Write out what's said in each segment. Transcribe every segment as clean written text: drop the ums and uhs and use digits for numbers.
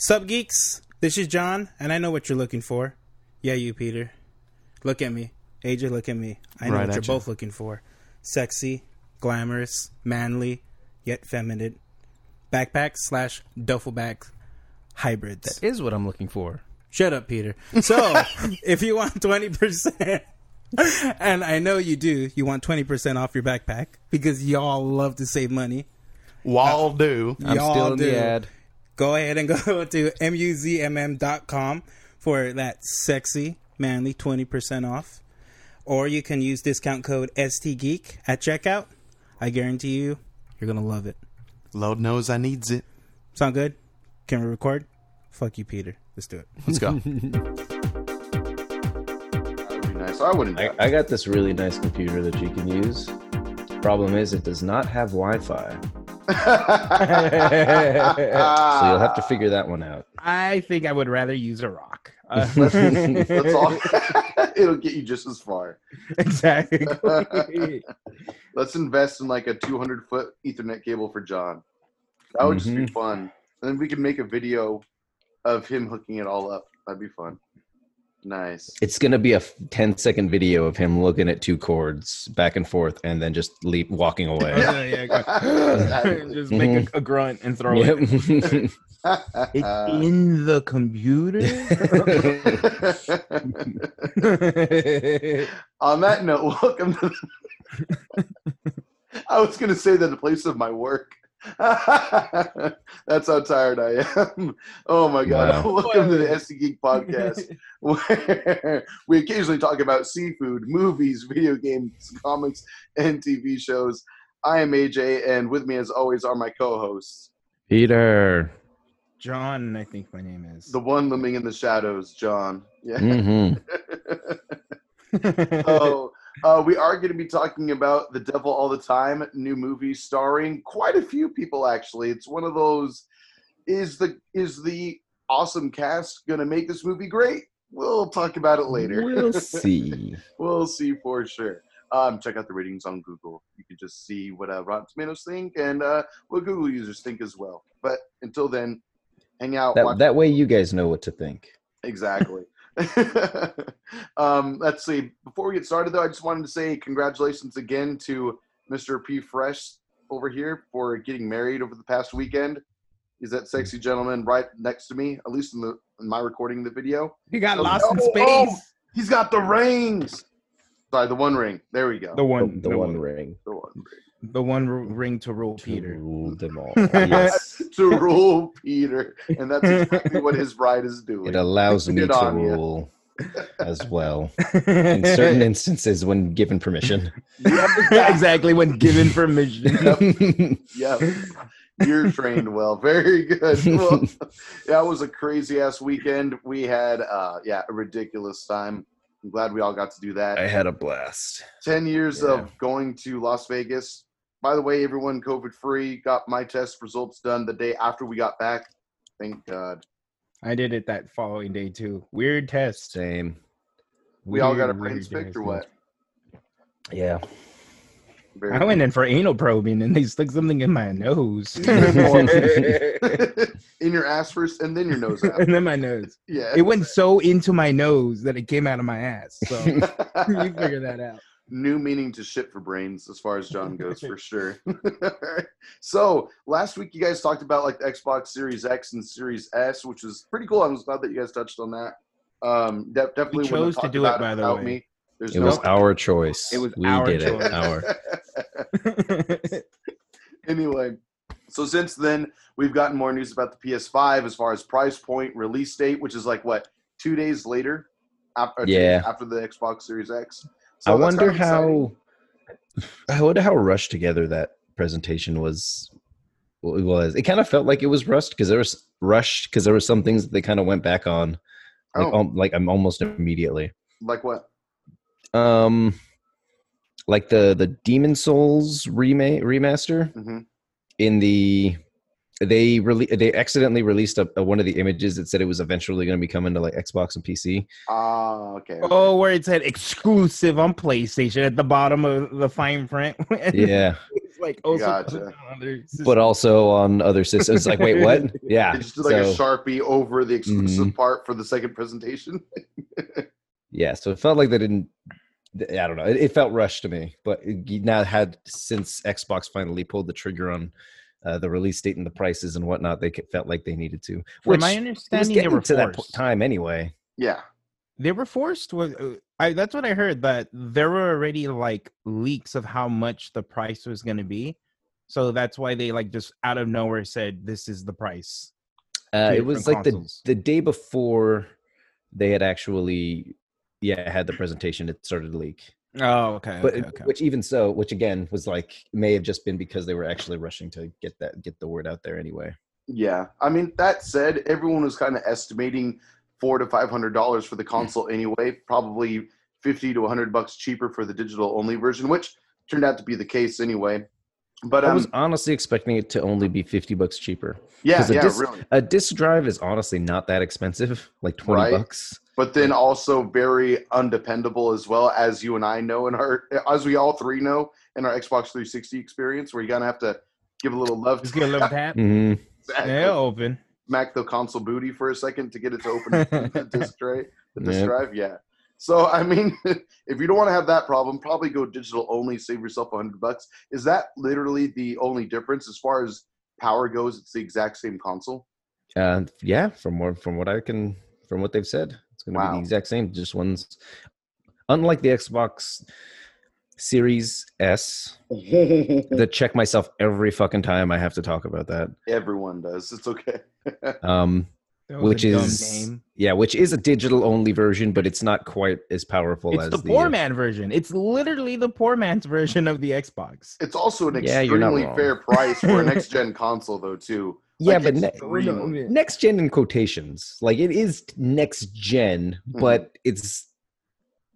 Sup, geeks? This is John, and I know what you're looking for. Yeah, you, Peter. Look at me. AJ, look at me. I know right what you're both looking for. Sexy, glamorous, manly, yet feminine. Backpack/duffel bag hybrids. That is what I'm looking for. Shut up, Peter. So, if you want 20%, and I know you do, you want 20% off your backpack, because y'all love to save money. Y'all do. I'm still in the ad. Go ahead and go to muzmm.com for that sexy, manly 20% off. Or you can use discount code STGeek at checkout. I guarantee you, you're going to love it. Lord knows I needs it. Sound good? Can we record? Fuck you, Peter. Let's do it. Let's go. That would be nice. I wouldn't. I got this really nice computer that you can use. Problem is, it does not have Wi-Fi. So you'll have to figure that one out. I think I would rather use a rock. That's all. It'll get you just as far. Exactly. Let's invest in like a 200-foot Ethernet cable for John. That would just be fun. And then we can make a video of him hooking it all up. That'd be fun. Nice. It's going to be a 10-second video of him looking at two cords back and forth and then just walking away. Just make a grunt and throw it. It's in the computer? On that note, welcome to I was going to say that the place of my work. That's how tired I am. Oh my god. Wow. Welcome to the STGeek podcast, where we occasionally talk about seafood, movies, video games, comics, and TV shows. I am AJ, and with me as always are my co-hosts Peter, John, I think my name is the one looming in the shadows, John. Yeah. Oh. We are going to be talking about The Devil All the Time, new movie starring quite a few people, actually. It's one of those, is the awesome cast going to make this movie great? We'll talk about it later. We'll see. We'll see for sure. Check out the ratings on Google. You can just see what Rotten Tomatoes think and what Google users think as well. But until then, hang out. That way you guys know what to think. Exactly. Let's see. Before we get started, though, I just wanted to say congratulations again to Mr. P. Fresh over here for getting married over the past weekend. He's that sexy gentleman right next to me, at least in my recording of the video. He got lost in space. Oh, he's got the rings. Sorry, the one ring. There we go. The one ring. The one ring. The one ring to rule Peter. To rule them all. Yes. To rule Peter. And that's exactly what his bride is doing. It allows me to rule as well. In certain instances, when given permission. Yep, exactly, when given permission. Yep. You're trained well. Very good. Well, that was a crazy-ass weekend. We had a ridiculous time. I'm glad we all got to do that. I had a blast. 10 years of going to Las Vegas. By the way, everyone COVID-free, got my test results done the day after we got back. Thank God. I did it that following day, too. Weird test. Same. We all got a brain picked or what? Yeah. I went in for anal probing, and they stuck something in my nose. In your ass first, and then your nose out. And then my nose. Yeah. It went so into my nose that it came out of my ass. So you figure that out. New meaning to shit for brains, as far as John goes, for sure. So, last week you guys talked about like the Xbox Series X and Series S, which is pretty cool. I was glad that you guys touched on that. Definitely we chose to do it, by the way. It was our choice. We did it. Anyway, so since then, we've gotten more news about the PS5 as far as price point, release date, which is like, what, 2 days later? After the Xbox Series X. So I wonder how rushed together that presentation was. It was. It kind of felt like it was rushed because there were some things that they kind of went back on, like almost immediately. Like what? Like the Demon's Souls remaster. Mm-hmm. They accidentally released one of the images that said it was eventually going to be coming to like Xbox and PC. Oh, okay. Oh, where it said exclusive on PlayStation at the bottom of the fine print. Yeah. It's like also on but also on other systems. It's like, wait, what? Yeah. They just did like a Sharpie over the exclusive part for the second presentation. Yeah, so it felt like they didn't. I don't know. It felt rushed to me, but it now had since Xbox finally pulled the trigger on the release date and the prices and whatnot. They felt like they needed to. From my understanding, they were forced. To that time anyway. Yeah, they were forced. That's what I heard. But there were already like leaks of how much the price was going to be, so that's why they like just out of nowhere said this is the price. It was like the day before they had actually. Yeah, I had the presentation. It started to leak. Oh, okay. But okay. Which even so, which again was like may have just been because they were actually rushing to get the word out there anyway. Yeah, I mean that said, everyone was kind of estimating $400 to $500 for the console anyway. Probably $50 to $100 cheaper for the digital only version, which turned out to be the case anyway. But I was honestly expecting it to only be $50 cheaper. Yeah, really. A disc drive is honestly not that expensive, like $20. But then also very undependable as well, as you and I know, as we all three know in our Xbox 360 experience, where you're going to have to give a little love. Just give a little tap. Mm-hmm. Exactly. Yeah, open. Smack the console booty for a second to get it to open the disc drive. Yeah. So, I mean, if you don't want to have that problem, probably go digital only, save yourself $100. Is that literally the only difference? As far as power goes, it's the exact same console? Yeah, from what they've said. It's going to be the exact same, just ones. Unlike the Xbox Series S, that check myself every fucking time I have to talk about that. Everyone does. It's okay. Which is a digital only version, but it's not quite as powerful as the poor man version. It's literally the poor man's version of the Xbox. It's also an extremely fair price for a next gen console, though, too. Yeah, like but next gen in quotations. Like, it is next gen, but it's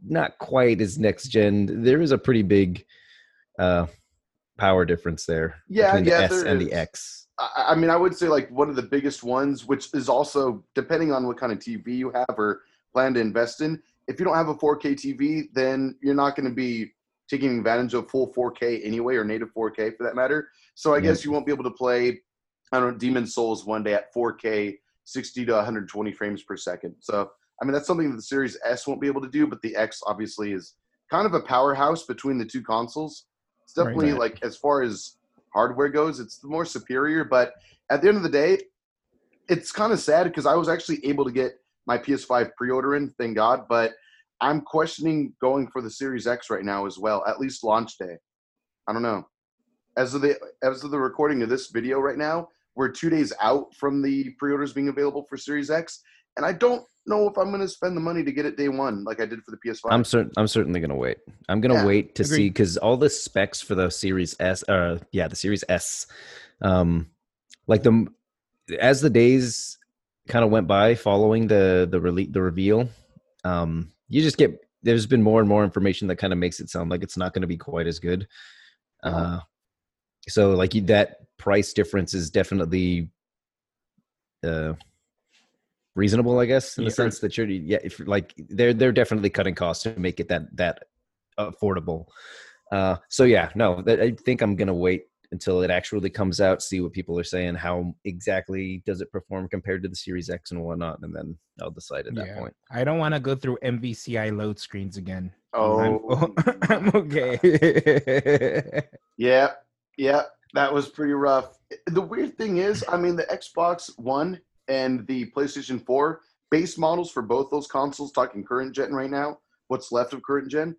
not quite as next gen. There is a pretty big power difference there between the S and the X. I mean, I would say, like, one of the biggest ones, which is also, depending on what kind of TV you have or plan to invest in, if you don't have a 4K TV, then you're not going to be taking advantage of full 4K anyway, or native 4K for that matter. So I guess you won't be able to play Demon's Souls one day at 4K, 60 to 120 frames per second. So, I mean, that's something that the Series S won't be able to do, but the X obviously is kind of a powerhouse between the two consoles. It's definitely, like, as far as hardware goes, it's the more superior. But at the end of the day, it's kind of sad because I was actually able to get my PS5 pre-order in, thank God. But I'm questioning going for the Series X right now as well, at least launch day. I don't know. As of the recording of this video right now, we're 2 days out from the pre-orders being available for Series X, and I don't know if I'm going to spend the money to get it day one like I did for the PS5. I'm certainly going to wait. I'm going to wait to see, because all the specs for the Series S, the Series S, as the days kind of went by following the reveal, there's been more and more information that kind of makes it sound like it's not going to be quite as good. So like that price difference is definitely reasonable, I guess, in the sense that they're definitely cutting costs to make it that affordable. I think I'm gonna wait until it actually comes out, see what people are saying, how exactly does it perform compared to the Series X and whatnot, and then I'll decide at that point. I don't want to go through MVCI load screens again. Oh, I'm okay. Yeah, that was pretty rough. The weird thing is, I mean, the Xbox One and the PlayStation 4 base models for both those consoles, talking current gen right now, what's left of current gen,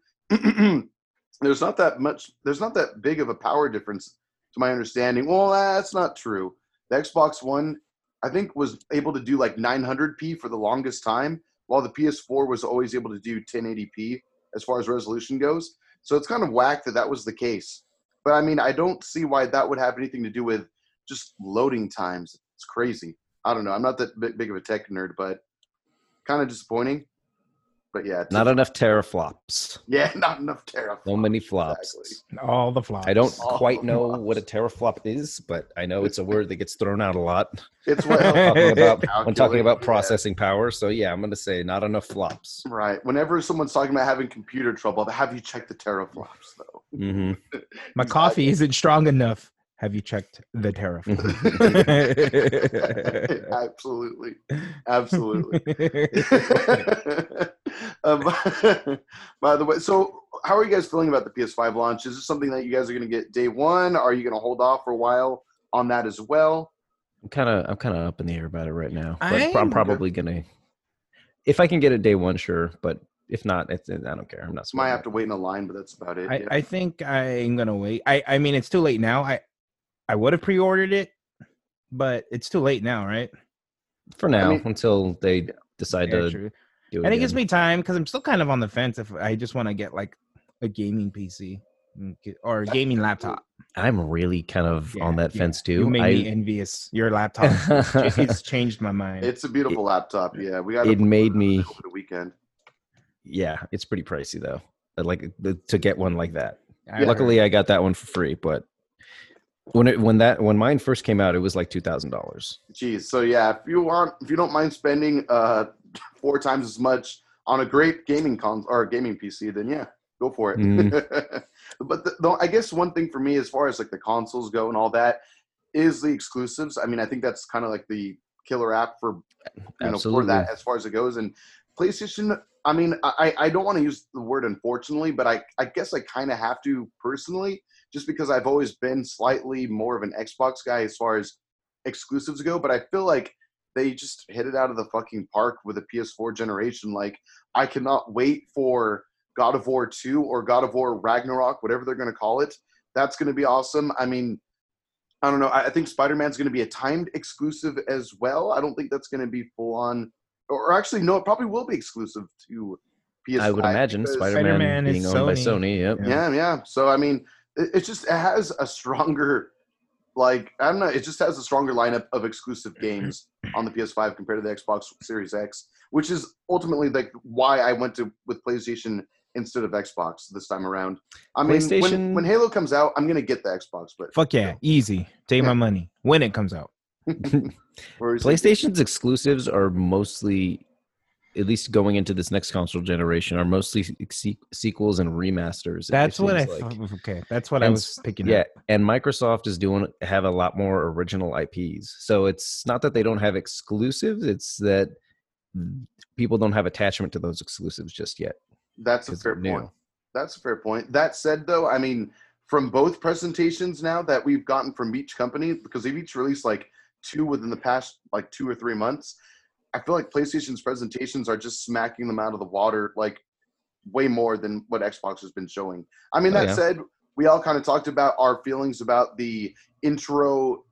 there's not that big of a power difference to my understanding. Well, that's not true. The Xbox One, I think, was able to do like 900p for the longest time, while the PS4 was always able to do 1080p as far as resolution goes. So it's kind of whack that was the case. But, I mean, I don't see why that would have anything to do with just loading times. It's crazy. I don't know. I'm not that big of a tech nerd, but kind of disappointing. But yeah, not enough teraflops. Yeah, not enough teraflops. So many flops. Exactly. All the flops. I don't quite know what a teraflop is, but I know it's a word that gets thrown out a lot. It's what I'm talking about processing power. So yeah, I'm going to say not enough flops. Right. Whenever someone's talking about having computer trouble, have you checked the teraflops though? Mm-hmm. My coffee isn't strong enough. Have you checked the teraflops? Absolutely. Absolutely. By the way, so how are you guys feeling about the PS5 launch? Is this something that you guys are going to get day one? Are you going to hold off for a while on that as well? I'm kind of up in the air about it right now. I'm probably going to, if I can get it day one, sure. But if not, I don't care. I'm not. Might have to wait in a line, but that's about it. I think I'm going to wait. I mean, it's too late now. I would have pre-ordered it, but it's too late now, right? For now, I mean, until they decide to do it. I think it gives me time because I'm still kind of on the fence if I just want to get like a gaming PC or a gaming laptop. I'm really kind of on that fence too. You made me envious. Your laptop. It's changed my mind. It's a beautiful laptop. Yeah, we got it. Made me over the weekend. Yeah, it's pretty pricey though. Like to get one like that. Yeah. Luckily, I got that one for free, but. When mine first came out, it was like $2,000. Jeez. So yeah, if you don't mind spending 4 times as much on a great gaming or a gaming PC, then yeah, go for it. Mm. But I guess one thing for me, as far as like the consoles go and all that, is the exclusives. I mean, I think that's kind of like the killer app for for that as far as it goes. And PlayStation, I mean, I don't want to use the word unfortunately, but I guess I kind of have to personally. Just because I've always been slightly more of an Xbox guy as far as exclusives go, but I feel like they just hit it out of the fucking park with the PS4 generation. Like, I cannot wait for God of War 2 or God of War Ragnarok, whatever they're going to call it. That's going to be awesome. I mean, I don't know. I think Spider-Man's going to be a timed exclusive as well. I don't think that's going to be full on, or actually, no, it probably will be exclusive to PS5. I would imagine Spider-Man being owned by Sony. Yep. Yeah. So, I mean, it just has a stronger lineup of exclusive games on the PS5 compared to the Xbox Series X, which is ultimately like why I went with PlayStation instead of Xbox this time around. I mean, when Halo comes out, I'm gonna get the Xbox. But fuck yeah, easy, take my money when it comes out. PlayStation's exclusives are mostly, at least going into this next console generation, are mostly sequels and remasters. That's what I thought. Okay, that's what I was picking up. Yeah, and Microsoft is have a lot more original IPs. So it's not that they don't have exclusives; it's that people don't have attachment to those exclusives just yet. That's a fair point. That's a fair point. That said, though, I mean, from both presentations now that we've gotten from each company, because they've each released like two within the past like 2 or 3 months. I feel like PlayStation's presentations are just smacking them out of the water, like way more than what Xbox has been showing. I mean, that said, we all kind of talked about our feelings about the intro,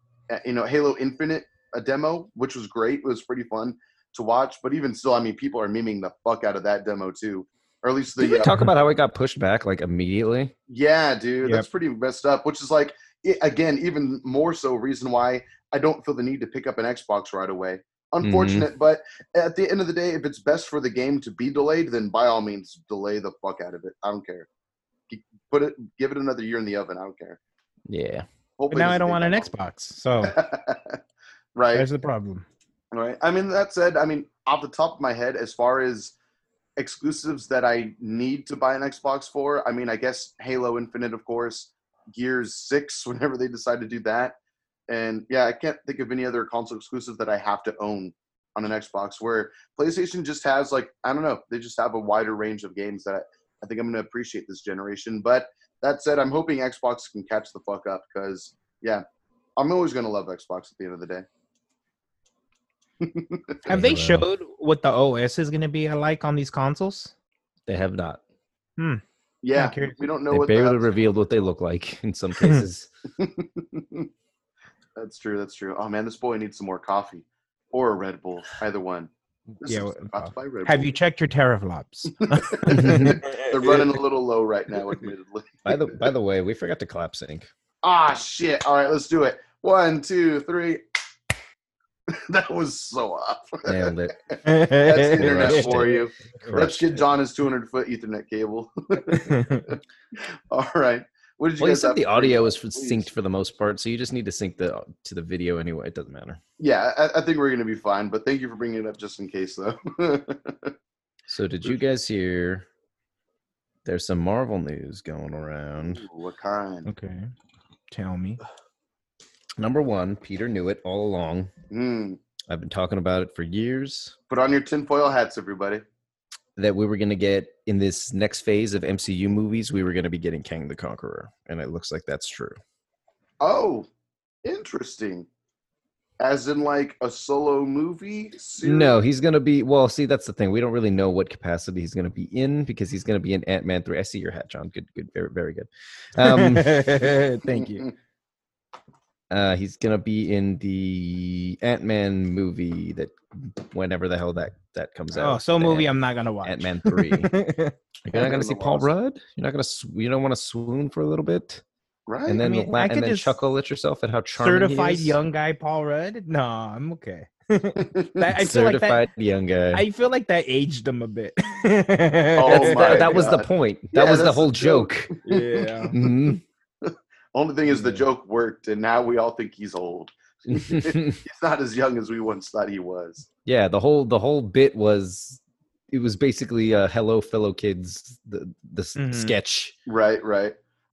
Halo Infinite demo, which was great. It was pretty fun to watch. But even still, I mean, people are memeing the fuck out of that demo too. Or at least did we talk about how it got pushed back like immediately? Yeah, dude, that's pretty messed up, which is like, again, even more so reason why I don't feel the need to pick up an Xbox right away. Unfortunate, but at the end of the day, if it's best for the game to be delayed, then by all means, delay the fuck out of it. I don't care. Give it another year in the oven. I don't care. Yeah. But now I don't want an Xbox, so right. There's the problem. Right. I mean, that said, I mean, off the top of my head, as far as exclusives that I need to buy an Xbox for, I mean, I guess Halo Infinite, of course, Gears 6, whenever they decide to do that. And yeah, I can't think of any other console exclusive that I have to own on an Xbox, where PlayStation just has like, I don't know, they just have a wider range of games that I think I'm going to appreciate this generation. But that said, I'm hoping Xbox can catch the fuck up because, yeah, I'm always going to love Xbox at the end of the day. Have they showed what the OS is going to be like on these consoles? They have not. Yeah, we don't know. They barely revealed what they look like in some cases. That's true. Oh, man, this boy needs some more coffee or a Red Bull, either one. Have you checked your teraflops? They're running a little low right now, admittedly. By the way, we forgot to clap sync. Ah, shit. All right, let's do it. 1, 2, 3. That was so off. Nailed it. That's internet for you. Let's get John his 200-foot Ethernet cable. All right. What did you guys have? The audio is synced for the most part, so you just need to sync to the video anyway. It doesn't matter. Yeah, I think we're going to be fine, but thank you for bringing it up just in case, though. So did you guys hear there's some Marvel news going around? Ooh, what kind? Okay. Tell me. Number one, Peter knew it all along. Mm. I've been talking about it for years. Put on your tinfoil hats, everybody. That we were going to get, in this next phase of MCU movies, we were going to be getting Kang the Conqueror. And it looks like that's true. Oh, interesting. As in, like, a solo movie series? No, he's going to be... Well, see, that's the thing. We don't really know what capacity he's going to be in, because he's going to be in Ant-Man 3. I see your hat, John. Good. Very, very good. Thank you. He's going to be in the Ant-Man movie that whenever the hell that comes out. Oh, so movie I'm not going to watch. Ant-Man 3. You're not going to see Paul Rudd? You're not going to... You don't want to swoon for a little bit? Right. And then, I mean, chuckle at yourself at how charming certified he is. Young guy Paul Rudd? No, I'm okay. Young guy. I feel like that aged him a bit. That was the point. That was the whole joke. Yeah. Mm-hmm. Only thing is the joke worked, and now we all think he's old. He's not as young as we once thought he was. Yeah, the whole bit was... It was basically Hello Fellow Kids, the sketch. Right.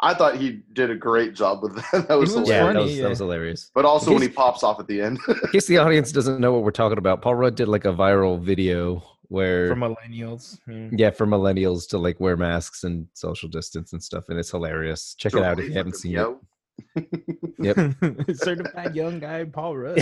I thought he did a great job with that. That was hilarious. Yeah, that was hilarious. But also when he pops off at the end. In case the audience doesn't know what we're talking about, Paul Rudd did like a viral video where... For millennials. Yeah, for millennials to like wear masks and social distance and stuff. And it's hilarious. Check it out if you haven't seen it. Yep. Certified young guy, Paul Rudd.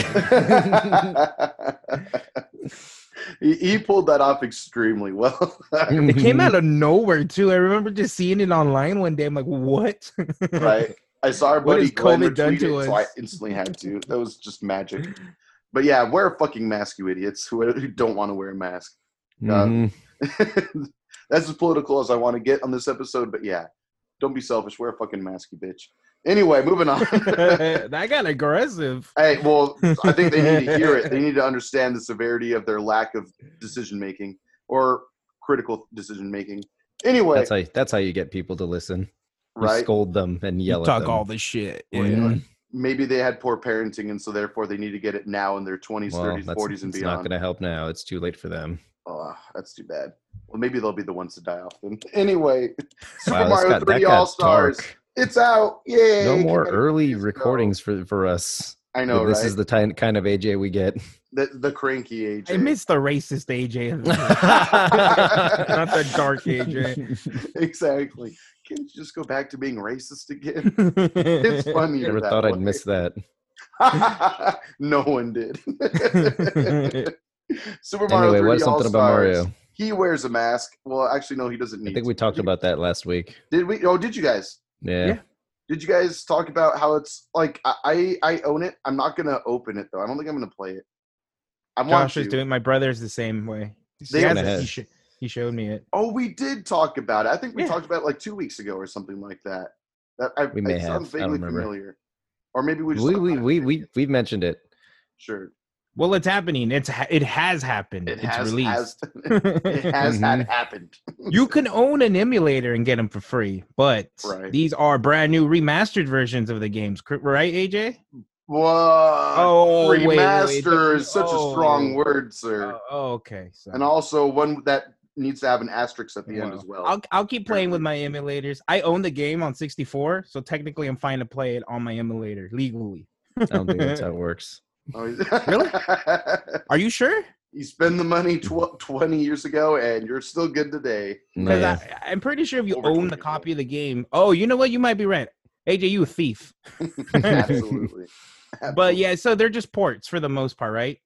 He pulled that off extremely well. It came out of nowhere too. I remember just seeing it online one day. I'm like, what? Right. I saw our buddy COVID done to us. So I instantly had to. That was just magic. But yeah, wear a fucking mask, you idiots who don't want to wear a mask. That's as political as I want to get on this episode. But yeah, don't be selfish. Wear a fucking mask, you bitch. Anyway, moving on. That got aggressive. Hey, well, I think they need to hear it. They need to understand the severity of their lack of decision-making or critical decision-making. Anyway. That's how you get people to listen. Right. You scold them and yell at them. Talk all this shit. Well, yeah. Maybe they had poor parenting, and so therefore they need to get it now in their 20s, 30s, 40s, and beyond. It's not going to help now. It's too late for them. Oh, that's too bad. Well, maybe they'll be the ones to die off then. Anyway, Super Mario 3 All-Stars. It's out. Yay. No more early recordings for us. I know, this is the kind of AJ we get. The cranky AJ. I miss the racist AJ. Not the dark AJ. Exactly. Can't you just go back to being racist again? It's funny. I never thought I'd miss that. No one did. Super Mario 3 All-Stars. Something about Mario. He wears a mask. Well, actually, no, he doesn't need to. I think we talked about that last week. Did we? Oh, did you guys? Yeah. Did you guys talk about how it's like I own it? I'm not gonna open it though. I don't think I'm gonna play it. Josh is doing. My brother's the same way. He showed me it. Oh, we did talk about it. I think we talked about it like 2 weeks ago or something like that. It sounds vaguely familiar. Or maybe we mentioned it. Sure. Well, it's happening. It has happened. It has happened. You can own an emulator and get them for free, but these are brand new remastered versions of the games, right, AJ? Whoa! Remaster is such a strong word, sir. Oh, okay. Sorry. And also one that needs to have an asterisk at the end as well. I'll keep playing with my emulators. I own the game on 64, so technically I'm fine to play it on my emulator legally. I don't think that's how it works. Oh, really? Are you sure? You spend the money 20 years ago, and you're still good today. Because I'm pretty sure if you own the copy of the game, you know what? You might be right. AJ, you a thief. Absolutely. But yeah, so they're just ports for the most part, right?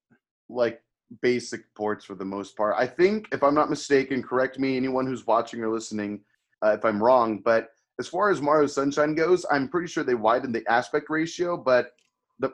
Like basic ports for the most part. I think, if I'm not mistaken, correct me, anyone who's watching or listening, if I'm wrong. But as far as Mario Sunshine goes, I'm pretty sure they widened the aspect ratio, but...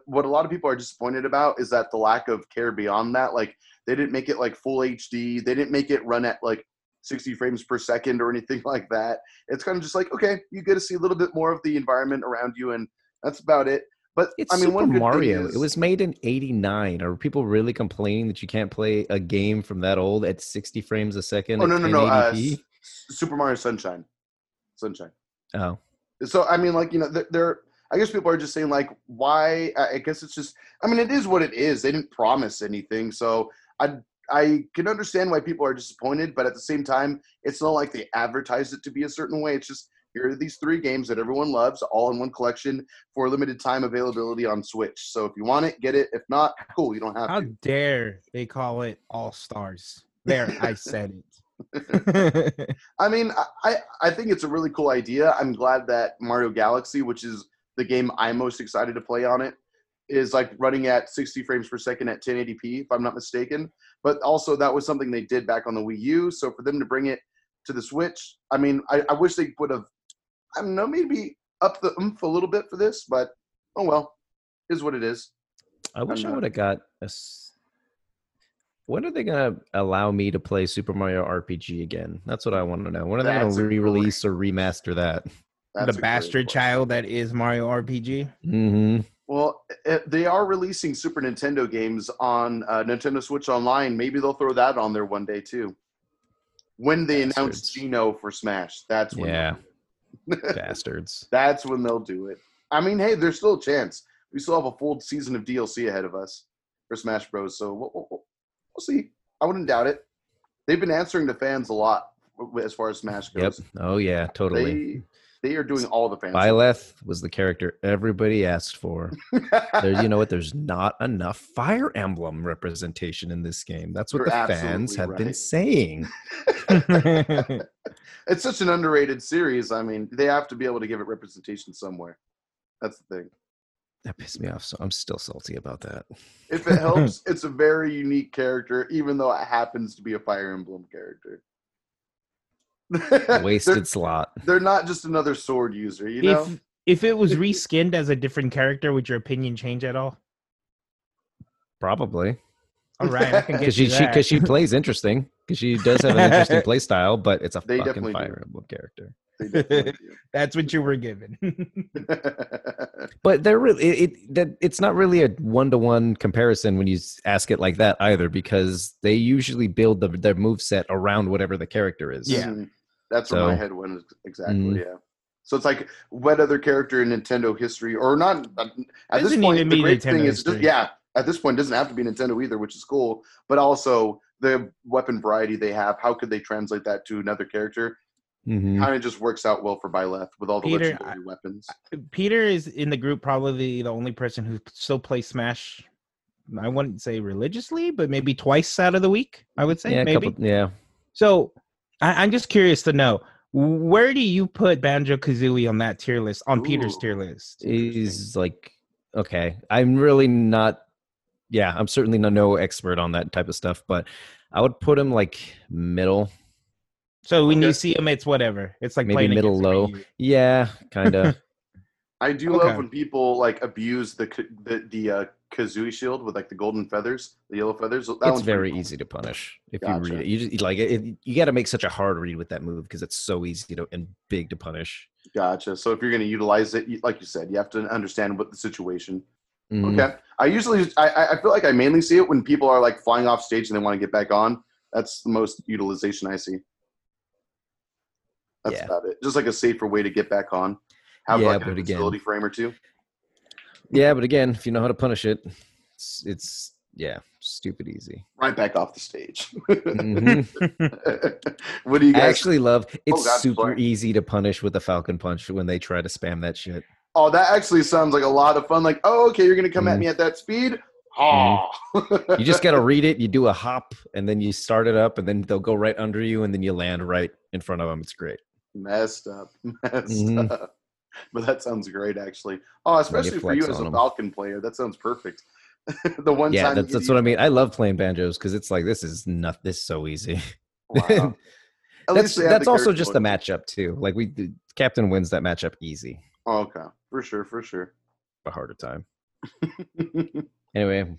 What a lot of people are disappointed about is that the lack of care beyond that, like they didn't make it like full HD. They didn't make it run at like 60 frames per second or anything like that. It's kind of just like, okay, you get to see a little bit more of the environment around you and that's about it. But it's I mean, Super Mario. It was made in '89. Are people really complaining that you can't play a game from that old at 60 frames a second? Oh no, no, no! Super Mario Sunshine. Oh. So I mean, like, you know, there. I guess people are just saying, like, why? I guess it's just. I mean, it is what it is. They didn't promise anything, so I can understand why people are disappointed, but at the same time, it's not like they advertised it to be a certain way. It's just, here are these three games that everyone loves, all in one collection for limited time availability on Switch. So if you want it, get it. If not, cool, you don't have to. How dare they call it All Stars? There, I said it. I mean, I think it's a really cool idea. I'm glad that Mario Galaxy, which is the game I'm most excited to play on it, is like running at 60 frames per second at 1080p, if I'm not mistaken. But also that was something they did back on the Wii U. So for them to bring it to the Switch, I mean, I wish they would have, I don't know, maybe up the oomph a little bit for this, but oh well, is what it is. I wish I would have got a... When are they going to allow me to play Super Mario RPG again? That's what I want to know. When are they going to re-release or remaster that? That's the bastard child that is Mario RPG? Mm-hmm. Well, they are releasing Super Nintendo games on Nintendo Switch Online. Maybe they'll throw that on there one day, too. When they announce Geno for Smash, that's when bastards. That's when they'll do it. I mean, hey, there's still a chance. We still have a full season of DLC ahead of us for Smash Bros., so we'll see. I wouldn't doubt it. They've been answering the fans a lot as far as Smash goes. Yep. Oh, yeah, totally. They are doing all the fans. Byleth was the character everybody asked for. You know what? There's not enough Fire Emblem representation in this game. That's what the fans have been saying. It's such an underrated series. I mean, they have to be able to give it representation somewhere. That's the thing. That pissed me off, so I'm still salty about that. If it helps, it's a very unique character, even though it happens to be a Fire Emblem character. Wasted slot. They're not just another sword user, you know? If it was reskinned as a different character, would your opinion change at all? Probably. All right, I can get she plays interesting. Because she does have an interesting play style, but it's a fucking Fire Emblem character. That's what you were given. But they're really it's not really a one-to-one comparison when you ask it like that either, because they usually build their moveset around whatever the character is. Yeah, that's where my head went exactly. Yeah, so it's like, what other character in Nintendo history, or not at this point? The great thing is, at this point, it doesn't have to be Nintendo either, which is cool. But also the weapon variety they have, how could they translate that to another character? Mm-hmm. Kind of just works out well for Byleth with all the legendary weapons. Peter is in the group probably the only person who still plays Smash. I wouldn't say religiously, but maybe twice out of the week, I would say. Yeah, maybe. So I'm just curious to know, where do you put Banjo-Kazooie on that tier list, on Peter's tier list? He's like, okay, I'm really not... Yeah, I'm certainly no expert on that type of stuff, but I would put him like middle... So when you see him, it's whatever. It's like maybe middle low. Yeah, kind of. I do love when people like abuse the Kazooie shield with like the golden feathers, the yellow feathers. That it's very easy to punish if you read it. You just like it, you got to make such a hard read with that move because it's so easy and big to punish. Gotcha. So if you're going to utilize it, like you said, you have to understand what the situation. Mm-hmm. Okay. I feel like I mainly see it when people are like flying off stage and they want to get back on. That's the most utilization I see. That's about it. Just like a safer way to get back on. Have like a stability frame or two. Yeah, but again, if you know how to punish it, it's stupid easy. Right back off the stage. Mm-hmm. What do you guys actually love? It's super easy to punish with the Falcon Punch when they try to spam that shit. Oh, that actually sounds like a lot of fun. Like, okay, you're gonna come at me at that speed. Oh. You just got to read it. You do a hop, and then you start it up, and then they'll go right under you, and then you land right in front of them. It's great. Messed up. But that sounds great, actually. Oh, especially for you as a Falcon player. That sounds perfect. The one time. Yeah, that's what I mean. I love playing Banjos because it's like, this is so easy. Wow. that's also just the matchup, too. Like, Captain wins that matchup easy. Oh, okay. For sure. A harder time. Anyway,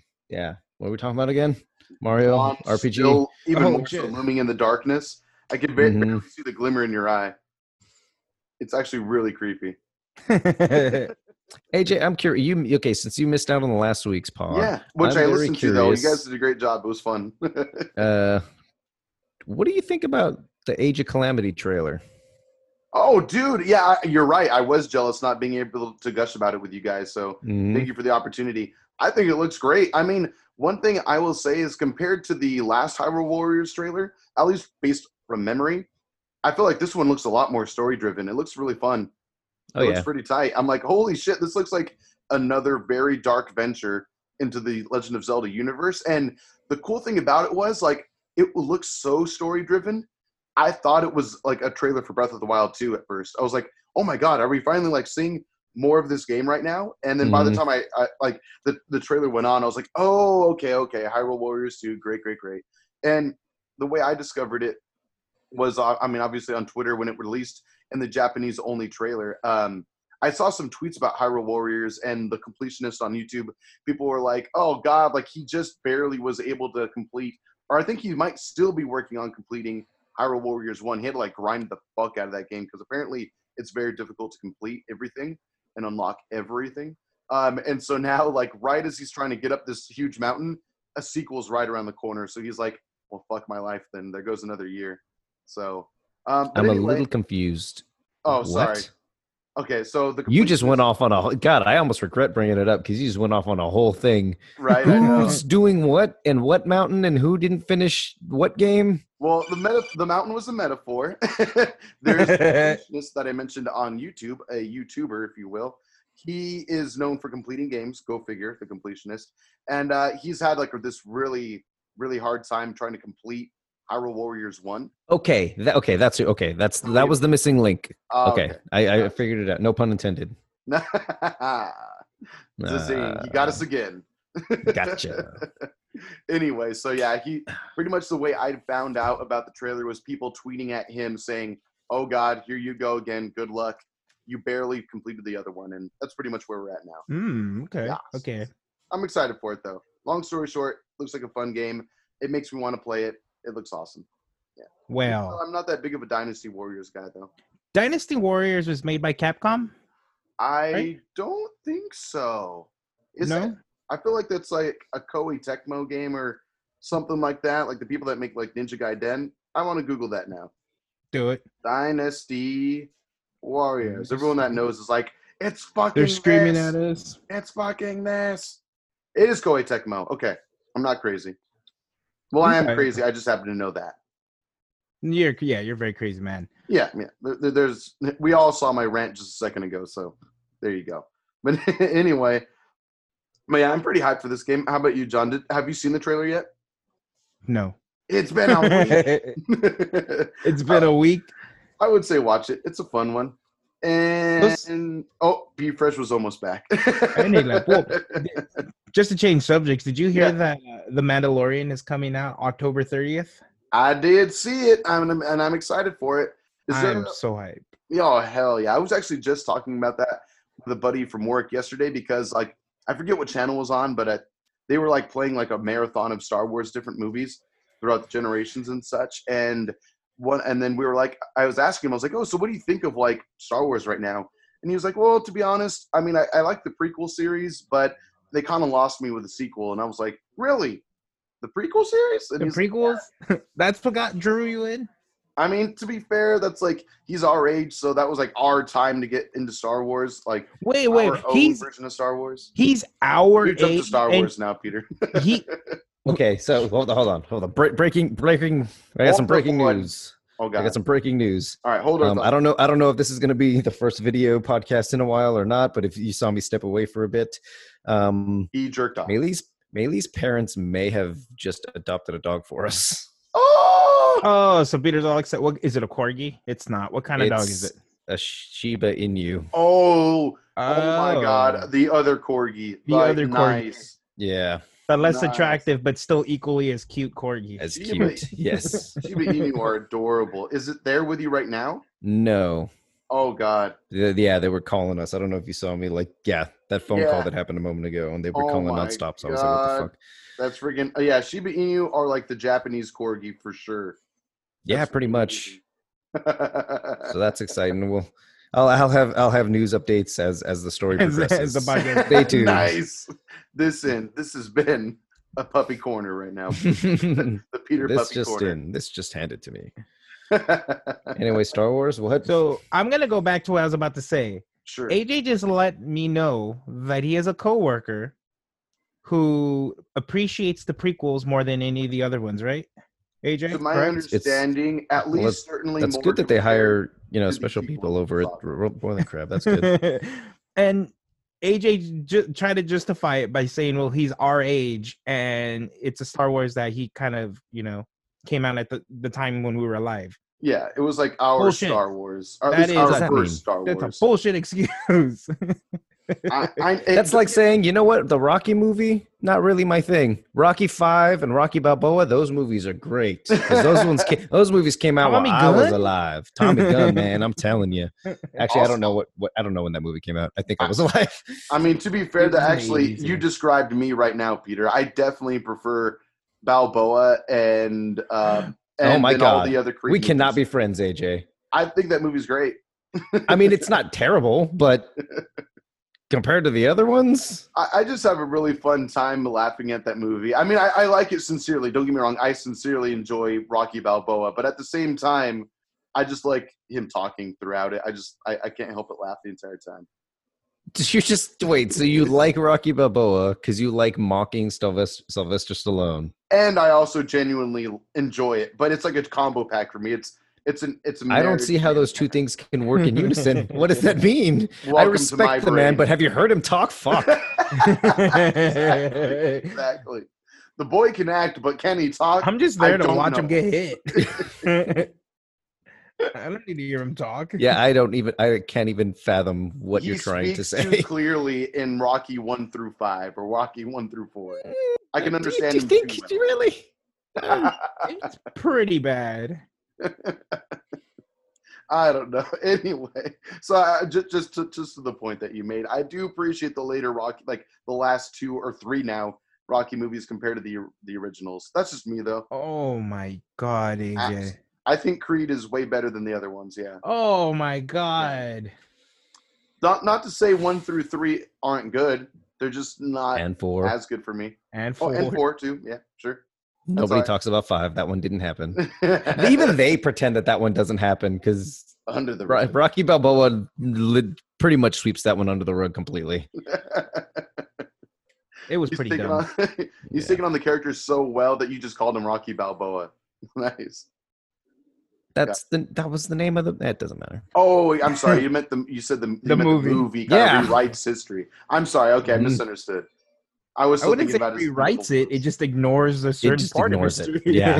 what are we talking about again? Mario RPG. Still, even more so, looming in the darkness. I can barely see the glimmer in your eye. It's actually really creepy. AJ, I'm curious. You okay? Since you missed out on the last week's pod, yeah, which I listened to though. You guys did a great job. It was fun. What do you think about the Age of Calamity trailer? Oh, dude, yeah, you're right. I was jealous not being able to gush about it with you guys. So thank you for the opportunity. I think it looks great. I mean, one thing I will say is compared to the last Hyrule Warriors trailer, at least based from memory, I feel like this one looks a lot more story driven. It looks really fun. It looks pretty tight. I'm like, holy shit, this looks like another very dark venture into the Legend of Zelda universe. And the cool thing about it was, like, it looks so story-driven. I thought it was, like, a trailer for Breath of the Wild 2 at first. I was like, oh, my God, are we finally, like, seeing more of this game right now? And then by the time the trailer went on, I was like, oh, okay, Hyrule Warriors 2, great. And the way I discovered it was, I mean, obviously on Twitter when it released – in the Japanese-only trailer. I saw some tweets about Hyrule Warriors and the completionist on YouTube. People were like, oh, God, like he just barely was able to complete, or I think he might still be working on completing Hyrule Warriors 1. He had to, like, grind the fuck out of that game because apparently it's very difficult to complete everything and unlock everything. And so now, like, right as he's trying to get up this huge mountain, a sequel's right around the corner. So he's like, well, fuck my life then. There goes another year. So... I'm a little confused. Oh, sorry. Okay, so you just went off on a... God, I almost regret bringing it up because you just went off on a whole thing. Right, I know. Who's doing what and what mountain and who didn't finish what game? Well, the mountain was a metaphor. There's this that I mentioned on YouTube, a YouTuber, if you will. He is known for completing games. Go figure, the completionist. And he's had like this really, really hard time trying to complete Hyrule Warriors 1. Okay. That was the missing link. Okay. I figured it out. No pun intended. You got us again. Gotcha. Anyway, so yeah, he pretty much the way I found out about the trailer was people tweeting at him saying, oh God, here you go again. Good luck. You barely completed the other one. And that's pretty much where we're at now. Okay. Yes. Okay. I'm excited for it though. Long story short, looks like a fun game. It makes me want to play it. It looks awesome. Yeah. Well, I'm not that big of a Dynasty Warriors guy, though. Dynasty Warriors was made by Capcom? I don't think so. Is it? I feel like that's like a Koei Tecmo game or something like that. Like the people that make like Ninja Gaiden. I want to Google that now. Do it. Dynasty Warriors. Everyone that knows is like, it's fucking They're screaming this. At us. It's fucking this. It is Koei Tecmo. Okay. I'm not crazy. Well, I am crazy. I just happen to know that. You're very crazy, man. Yeah. We all saw my rant just a second ago, so there you go. But anyway, I'm pretty hyped for this game. How about you, John? Have you seen the trailer yet? No. It's been a week. I would say watch it. It's a fun one. And B Fresh was almost back. Just to change subjects, did you hear that The Mandalorian is coming out October 30th? I did see it, and I'm excited for it. I'm so hyped. Oh, hell yeah. I was actually just talking about that with a buddy from work yesterday because, like, I forget what channel was on, but they were, like, playing, like, a marathon of Star Wars different movies throughout the generations and such. And then we were like, I was asking him, I was like, oh, so what do you think of, like, Star Wars right now? And he was like, well, to be honest, I mean, I like the prequel series, but – they kind of lost me with the sequel, and I was like, really? The prequel series? And the prequels? Like, yeah. That's what drew you in? I mean, to be fair, that's like, he's our age, so that was like our time to get into Star Wars. Like, wait. He's version of Star Wars. He's our age. You're up to Star Wars now, Peter. Okay, so hold on. Breaking. I got some breaking news. Oh, God. I got some breaking news. All right, hold on. I don't know if this is going to be the first video podcast in a while or not, but if you saw me step away for a bit. He jerked off. Maylee's parents may have just adopted a dog for us. Oh, so Peter's all excited. What, is it a corgi? It's not. What kind of dog is it? A Shiba Inu. Oh my God. The other corgi. Nice. Yeah. The less attractive, but still equally as cute corgi. As cute, yes. Shiba Inu are adorable. Is it there with you right now? No. Oh, God. Yeah, they were calling us. I don't know if you saw me. Like, that phone call that happened a moment ago, and they were calling nonstop. So I was like, what the fuck? That's friggin'... Oh, yeah, Shiba Inu are like the Japanese corgi for sure. That's pretty much. So that's exciting. Well, I'll have news updates as the story progresses. As the Stay tuned. Nice. This has been a puppy corner right now. The Peter this puppy just corner. This just handed to me. Anyway, Star Wars. What? So I'm gonna go back to what I was about to say. Sure. AJ just let me know that he is a coworker who appreciates the prequels more than any of the other ones, right? AJ, to my understanding, at least certainly. That's more good that they hire special people over at Boiling Crab. That's good. And AJ tried to justify it by saying, "Well, he's our age, and it's a Star Wars that he kind of came out at the time when we were alive." Yeah, it was like our bullshit. Star Wars. Or that is our first Star Wars. That's a bullshit excuse. That's like saying, you know what, the Rocky movie, not really my thing. Rocky V and Rocky Balboa, those movies are great. Those movies came out Tommy while Gunn? I was alive. Tommy Gunn, man, I'm telling you. Actually, I don't know when that movie came out. I think I was alive. I mean, to be fair, that actually you described me right now, Peter. I definitely prefer Balboa and oh my God, all the other creatures. We cannot be friends, AJ. I think that movie's great. I mean, it's not terrible, but compared to the other ones? I just have a really fun time laughing at that movie. I mean, I like it sincerely. Don't get me wrong. I sincerely enjoy Rocky Balboa. But at the same time, I just like him talking throughout it. I can't help but laugh the entire time. You just wait. So you like Rocky Balboa because you like mocking Sylvester Stallone, and I also genuinely enjoy it. But it's like a combo pack for me. It's. I don't see how those two things can work in unison. What does that mean? I respect the man, but have you heard him talk? Fuck. Exactly. The boy can act, but can he talk? I'm just there to watch him get hit. I don't need to hear him talk. Yeah, I can't even fathom what you're trying to say. He speaks too clearly in Rocky 1 through 5 or Rocky 1 through 4. I can understand him. Do you think really? It's pretty bad. I don't know. Anyway, so just to the point that you made, I do appreciate the later Rocky, like the last two or three now, Rocky movies compared to the originals. That's just me, though. Oh, my God, AJ. I think Creed is way better than the other ones, yeah. Oh, my God. Yeah. Not to say 1 through 3 aren't good. They're just not as good for me. And 4. Oh, and 4, too. Yeah, sure. That's Nobody talks about 5. That one didn't happen. Even they pretend that one doesn't happen because Rocky Balboa pretty much sweeps that one under the rug completely. It was pretty dumb. He's taking on the character so well that you just called him Rocky Balboa. Nice. That was the name of the. That doesn't matter. Oh, I'm sorry. You meant the. You said the movie. The movie rewrites history. I'm sorry. Okay, I misunderstood. I wouldn't say rewrites it. It just ignores a certain part of history. Yeah.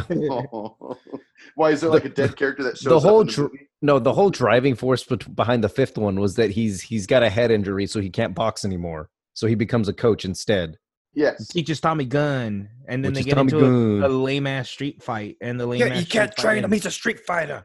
Why is there like a dead character that shows up in the movie? No, the whole driving force behind the fifth one was that he's got a head injury, so he can't box anymore. So he becomes a coach instead. Yes. He teaches Tommy Gunn, and then they get into a lame-ass street fight. And the lame-ass you can't train him. He's a street fighter.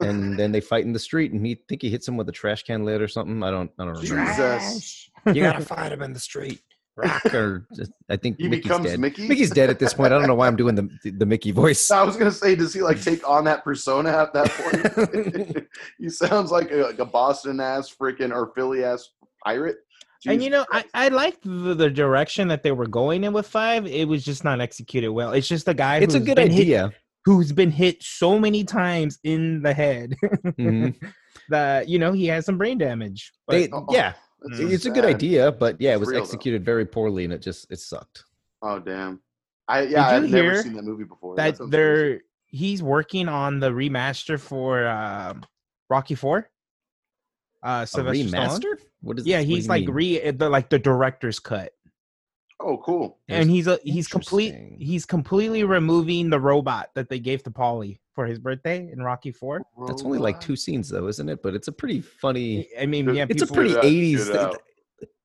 And then they fight in the street, and I think he hits him with a trash can lid or something. I don't remember. Jesus. You got to fight him in the street. Rocker. I think he becomes dead. Mickey? Mickey's dead at this point. I don't know why I'm doing the Mickey voice. I was going to say, does he like take on that persona at that point? He sounds like a Boston-ass freaking or Philly-ass pirate. And I liked the direction that they were going in with 5. It was just not executed well. It's just a guy. It's a good idea. Who's been hit so many times in the head that he has some brain damage. But, it's a good idea, but yeah, it was executed very poorly, and it sucked. Oh damn! I've never seen that movie before. That he's working on the remaster for Rocky IV. Sylvester Stallone? What is he's like the director's cut. Oh, cool! And he's completely removing the robot that they gave to Paulie for his birthday in Rocky IV. That's only like 2 scenes, though, isn't it? But it's a pretty funny. I mean, yeah, it's a pretty 80s.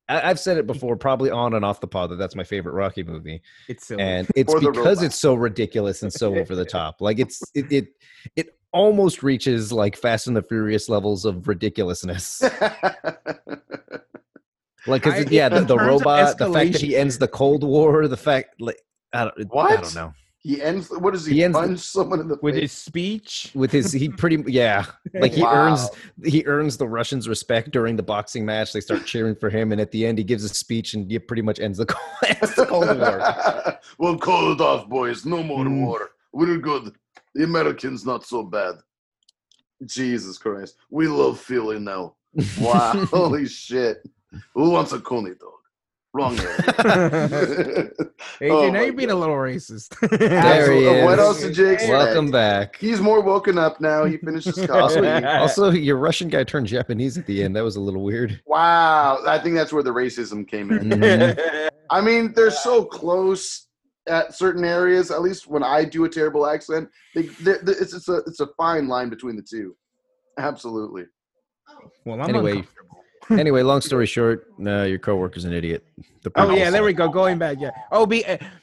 I've said it before, probably on and off the pod, that's my favorite Rocky movie. It's silly. And it's because it's so ridiculous and so over the top. Like it almost reaches like Fast and the Furious levels of ridiculousness. Like, the robot, the fact that he ends the Cold War, the fact, like, I don't know. He ends. What does he punch someone in the face? With his speech? With his, he pretty, yeah. Like he earns the Russians' respect during the boxing match. They start cheering for him, and at the end, he gives a speech and he pretty much ends the Cold War. We'll call it off, boys. No more war. We're good. The Americans not so bad. Jesus Christ, we love Philly now. Wow, holy shit! Who wants a Coney dog? Wrong guy. AJ, now you're being a little racist. There he is. What else did you expect? Welcome back. He's more woken up now. He finished his coffee. Also, your Russian guy turned Japanese at the end. That was a little weird. Wow, I think that's where the racism came in. I mean, they're so close at certain areas. At least when I do a terrible accent, it's a fine line between the two. Absolutely. Well, anyway, long story short, your coworker's an idiot. There we go. Going back, yeah.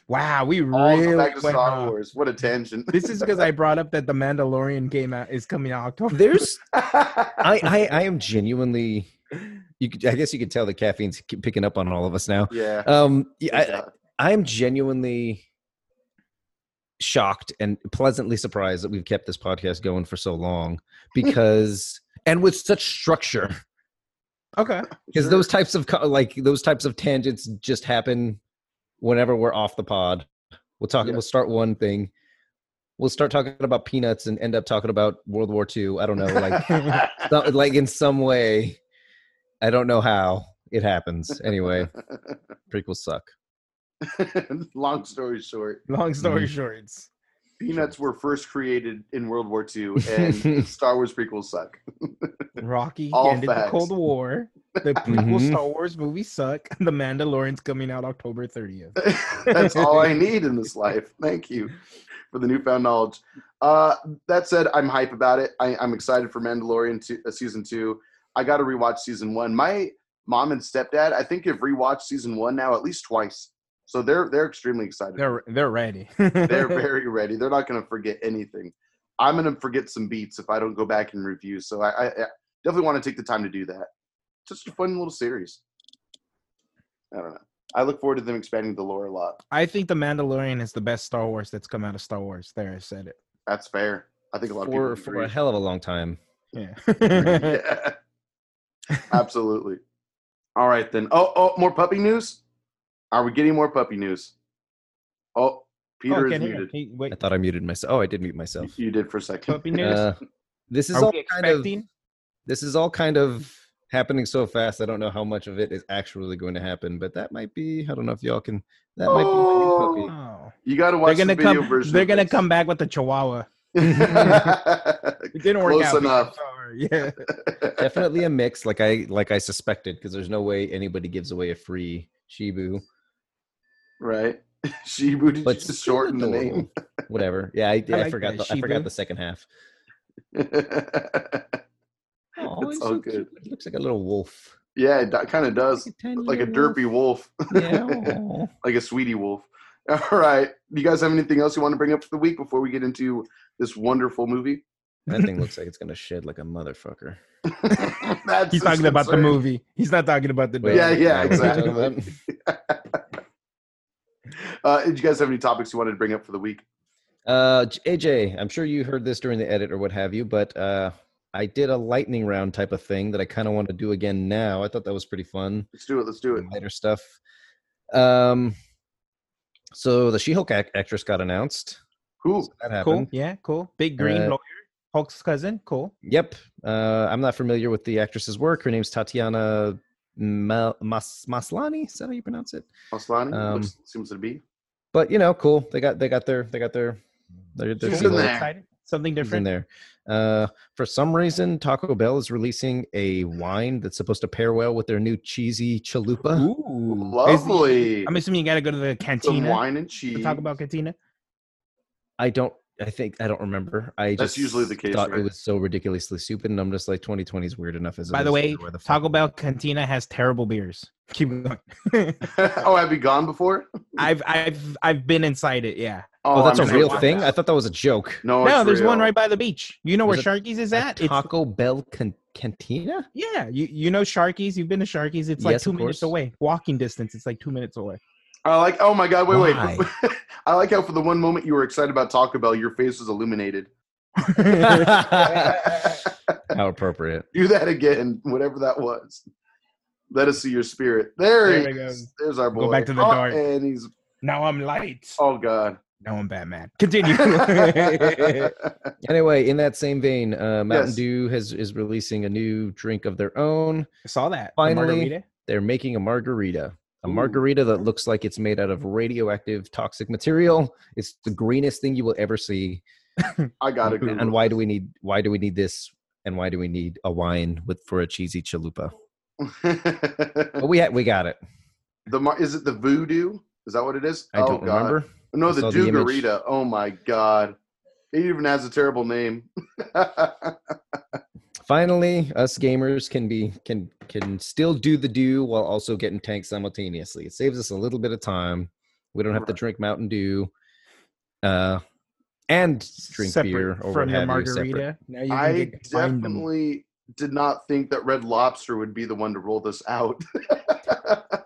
Wow, we really back to Star Wars. What a tangent! This is because I brought up that the Mandalorian is coming out October. I am genuinely. I guess you can tell the caffeine's picking up on all of us now. Yeah. I am genuinely shocked and pleasantly surprised that we've kept this podcast going for so long and with such structure. Okay. Because those types of tangents just happen whenever we're off the pod. We'll start one thing. We'll start talking about peanuts and end up talking about World War II. I don't know. Like in some way, I don't know how it happens. Anyway, prequels suck. Long story short. Peanuts were first created in World War II, and Star Wars prequels suck. Rocky ended the Cold War. The prequel Star Wars movies suck. The Mandalorian's coming out October 30th. That's all I need in this life. Thank you for the newfound knowledge. That said, I'm hype about it. I'm excited for Mandalorian Season 2. I got to rewatch Season 1. My mom and stepdad, I think, have rewatched Season 1 now at least twice. So they're extremely excited. They're ready. They're very ready. They're not going to forget anything. I'm going to forget some beats if I don't go back and review. So I definitely want to take the time to do that. Just a fun little series. I don't know. I look forward to them expanding the lore a lot. I think The Mandalorian is the best Star Wars that's come out of Star Wars. There, I said it. That's fair. I think a lot of people agree. For a hell of a long time. Yeah. Yeah. Absolutely. All right, then. Oh, more puppy news? Are we getting more puppy news? Oh, Peter is muted. I thought I muted myself. Oh, I did mute myself. You did for a second. Puppy news. This is all kind of happening so fast. I don't know how much of it is actually going to happen, but that might be. I don't know if y'all can. That might be. Puppy. You got to watch the video version. They're gonna come back with the Chihuahua. It didn't work out. Close enough. Yeah. Definitely a mix, like I suspected, because there's no way anybody gives away a free Shibu. Right, Shibu. Did but you just shorten the name? Whatever. Yeah, I forgot the second half. Oh, it's so good. He looks like a little wolf. Yeah, it kind of does. Like a derpy wolf. Yeah. Like a sweetie wolf. All right. Do you guys have anything else you want to bring up for the week before we get into this wonderful movie? That thing looks like it's going to shed like a motherfucker. He's talking about the movie. He's not talking about the movie. Yeah, exactly. Did you guys have any topics you wanted to bring up for the week? AJ, I'm sure you heard this during the edit or what have you, but I did a lightning round type of thing that I kind of want to do again now. I thought that was pretty fun. Let's do it. Lighter stuff. So the She-Hulk actress got announced. Cool. So that happened. Cool. Yeah, cool. Big green lawyer. Hulk's cousin. Cool. Yep. I'm not familiar with the actress's work. Her name's Tatiana Maslany, is that how you pronounce it? Maslany, which seems to be. But cool. They got their excited. Something different in there. For some reason, Taco Bell is releasing a wine that's supposed to pair well with their new cheesy chalupa. Ooh, lovely! I'm assuming you got to go to the cantina. Some wine and cheese. The Taco Bell cantina. I don't remember. That's just usually the case, thought right? It was so ridiculously stupid, and I'm just like, 2020 is weird enough as it is. By the way, Taco Bell Cantina has terrible beers. Keep going. Oh, have you gone before? I've been inside it, yeah. Oh, that's a real thing? I thought that was a joke. No, there's one right by the beach. You know where Sharky's is at? Taco Bell Cantina? Yeah, you know Sharky's. You've been to Sharky's. It's like 2 minutes away. Walking distance, it's like 2 minutes away. I like, oh my God, wait. I like how for the one moment you were excited about Taco Bell, your face was illuminated. How appropriate. Do that again, whatever that was. Let us see your spirit. There he is. There's our boy. Go back to the dark. And he's... Now I'm light. Oh, God. Now I'm Batman. Continue. Anyway, in that same vein, Mountain Dew is releasing a new drink of their own. I saw that. Finally, they're making a margarita. A margarita that looks like it's made out of radioactive toxic material. It's the greenest thing you will ever see. I got it. And why do we need this? And why do we need a wine for a cheesy chalupa? But we got it. Is it the voodoo? Is that what it is? I don't remember. No, the Dugarita. Oh my God! It even has a terrible name. Finally, us gamers can still do the do while also getting tanked simultaneously. It saves us a little bit of time. We don't have to drink Mountain Dew and drink separate beer or from your margarita. Now you did not think that Red Lobster would be the one to roll this out.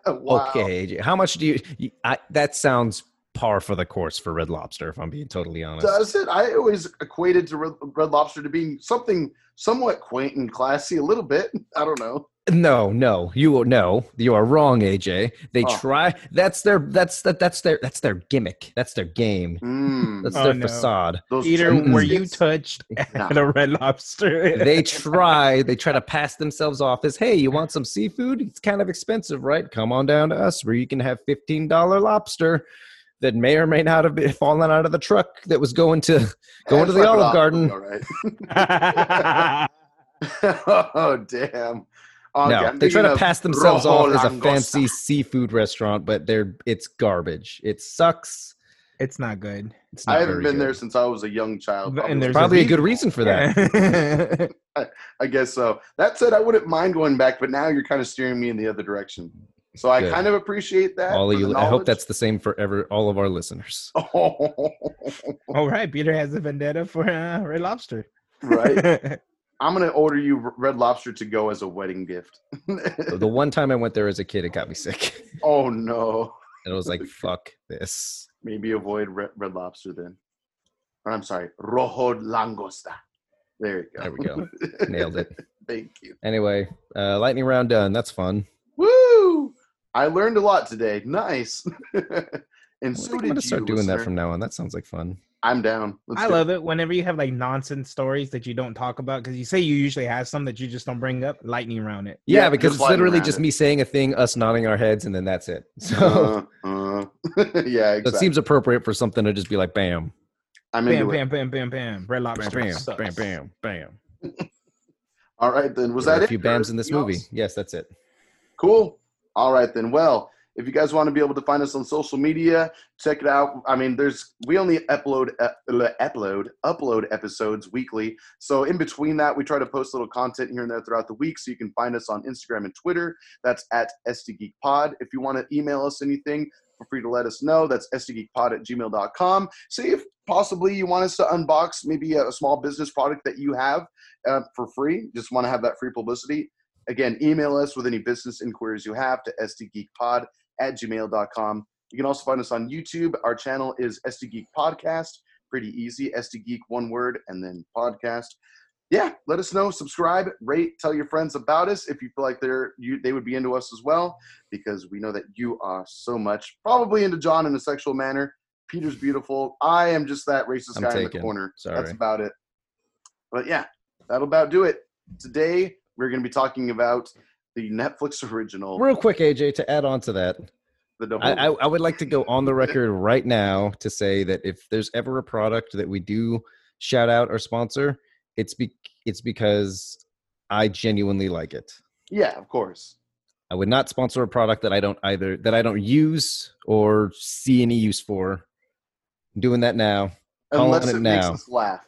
Wow. Okay, how much do you? That sounds par for the course for Red Lobster, if I'm being totally honest. Does it? I always equated to Red Lobster to being something somewhat quaint and classy, a little bit. I don't know. No, you are wrong, AJ. They try. That's their gimmick. That's their game. That's their facade. Peter, were you touched at a Red Lobster? They try to pass themselves off as, hey, you want some seafood? It's kind of expensive, right? Come on down to us where you can have $15 lobster that may or may not have been fallen out of the truck that was going to the Olive Garden. All right. Oh, damn. No, they try to pass themselves off as a fancy seafood restaurant, but it's garbage. It sucks. It's not good. I haven't been there since I was a young child. And there's probably a good reason for that. I guess so. That said, I wouldn't mind going back, but now you're kind of steering me in the other direction. So I kind of appreciate that. All of you, I hope that's the same for all of our listeners. Oh. All right, Peter has a vendetta for Red Lobster. Right. I'm going to order you Red Lobster to go as a wedding gift. The one time I went there as a kid, it got me sick. Oh, no. And I was like, fuck this. Maybe avoid Red Lobster then. Or I'm sorry, Rojo Langosta. There you go. There we go. Nailed it. Thank you. Anyway, lightning round done. That's fun. Woo! I learned a lot today. Nice. And so did you. I'm going to start doing that from now on. That sounds like fun. I'm down. I love it whenever you have like nonsense stories that you don't talk about, because you say you usually have some that you just don't bring up. Lightning round it. Yeah, because it's literally just me saying a thing, us nodding our heads, and then that's it. So yeah, exactly. That seems appropriate for something to just be like, bam. I'm bam, into bam, it. Bam, bam, bam, bam. Red Lobster. Bam, bam, bam, bam, bam. All right, then. Was that it? A few bams in this movie. Yes, that's it. Cool. All right, then. Well, if you guys want to be able to find us on social media, check it out. I mean, we only upload episodes weekly. So in between that, we try to post little content here and there throughout the week. So you can find us on Instagram and Twitter. That's at STGeekPod. If you want to email us anything, feel free to let us know. That's stgeekpod@gmail.com. See if possibly you want us to unbox maybe a small business product that you have for free. Just want to have that free publicity. Again, email us with any business inquiries you have to stgeekpod@gmail.com. You can also find us on YouTube. Our channel is STGeek Podcast. Pretty easy. STGeek, one word, and then podcast. Yeah, let us know. Subscribe, rate, tell your friends about us if you feel like they would be into us as well, because we know that you are so much probably into John in a sexual manner. Peter's beautiful. I am just that racist guy in the corner. Sorry. That's about it. But yeah, that'll about do it. Today, we're going to be talking about the Netflix original. Real quick, AJ, to add on to that, I would like to go on the record right now to say that if there's ever a product that we do shout out or sponsor, it's because I genuinely like it. Yeah, of course. I would not sponsor a product that I don't use or see any use for. I'm doing that now. Unless it makes us laugh,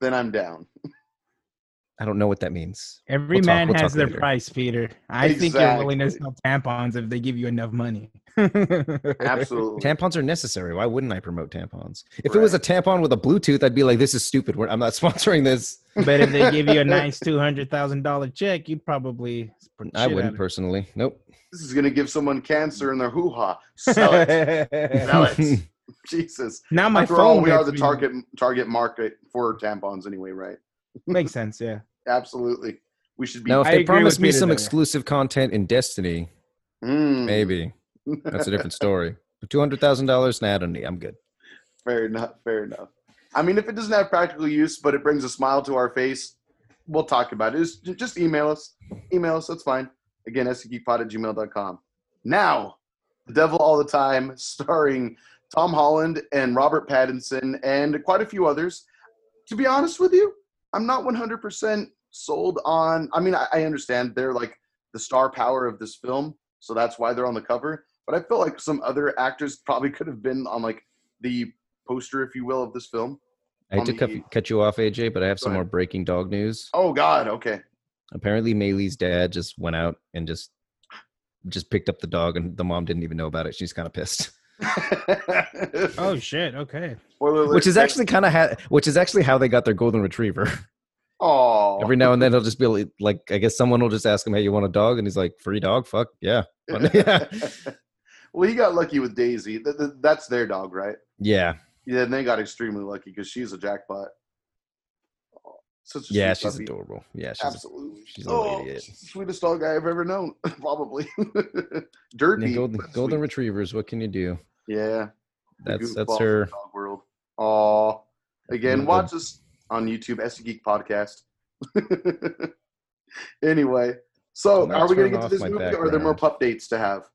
then I'm down. I don't know what that means. Every man has their price, Peter. I think your willingness to sell tampons if they give you enough money. Absolutely. Tampons are necessary. Why wouldn't I promote tampons? If it was a tampon with a Bluetooth, I'd be like, this is stupid. I'm not sponsoring this. But if they give you a nice $200,000 check, you'd probably... I wouldn't personally. Nope. This is going to give someone cancer in their hoo-ha. Sell it. Sell it. Jesus. Now my phone. We are the target market for tampons anyway, right? Makes sense, yeah. Absolutely. We should be... Now, if they promise me some exclusive content in Destiny, maybe. That's a different story. But $200,000, nah, I don't need. I'm good. Fair enough. Fair enough. I mean, if it doesn't have practical use, but it brings a smile to our face, we'll talk about it. Just email us. Email us. That's fine. Again, stgeekpod@gmail.com. Now, The Devil All the Time, starring Tom Holland and Robert Pattinson and quite a few others. To be honest with you, I'm not 100% sold on. I mean, I understand they're like the star power of this film, so that's why they're on the cover. But I feel like some other actors probably could have been on like the poster, if you will, of this film. I hate to cut you off, AJ, but I have some more breaking dog news. Oh, God. Okay. Apparently, Maylee's dad just went out and just picked up the dog, and the mom didn't even know about it. She's kind of pissed. Oh, shit. Okay. Which is actually kind of how they got their golden retriever. Oh. Every now and then he'll just be like, I guess someone will just ask him, hey, you want a dog? And he's like, free dog? Fuck. Yeah. Well, he got lucky with Daisy. That's their dog, right? Yeah. Yeah, and they got extremely lucky because she's a jackpot. Oh, she's puppy. Adorable. Yeah, she's absolutely. She's an idiot. She's the sweetest dog I've ever known, probably. Dirty. Golden retrievers. What can you do? Yeah. That's her dog world. Oh. Again, watch us on YouTube, STGeek Podcast. Anyway, so are we going to get to this movie, or are there more pup dates to have?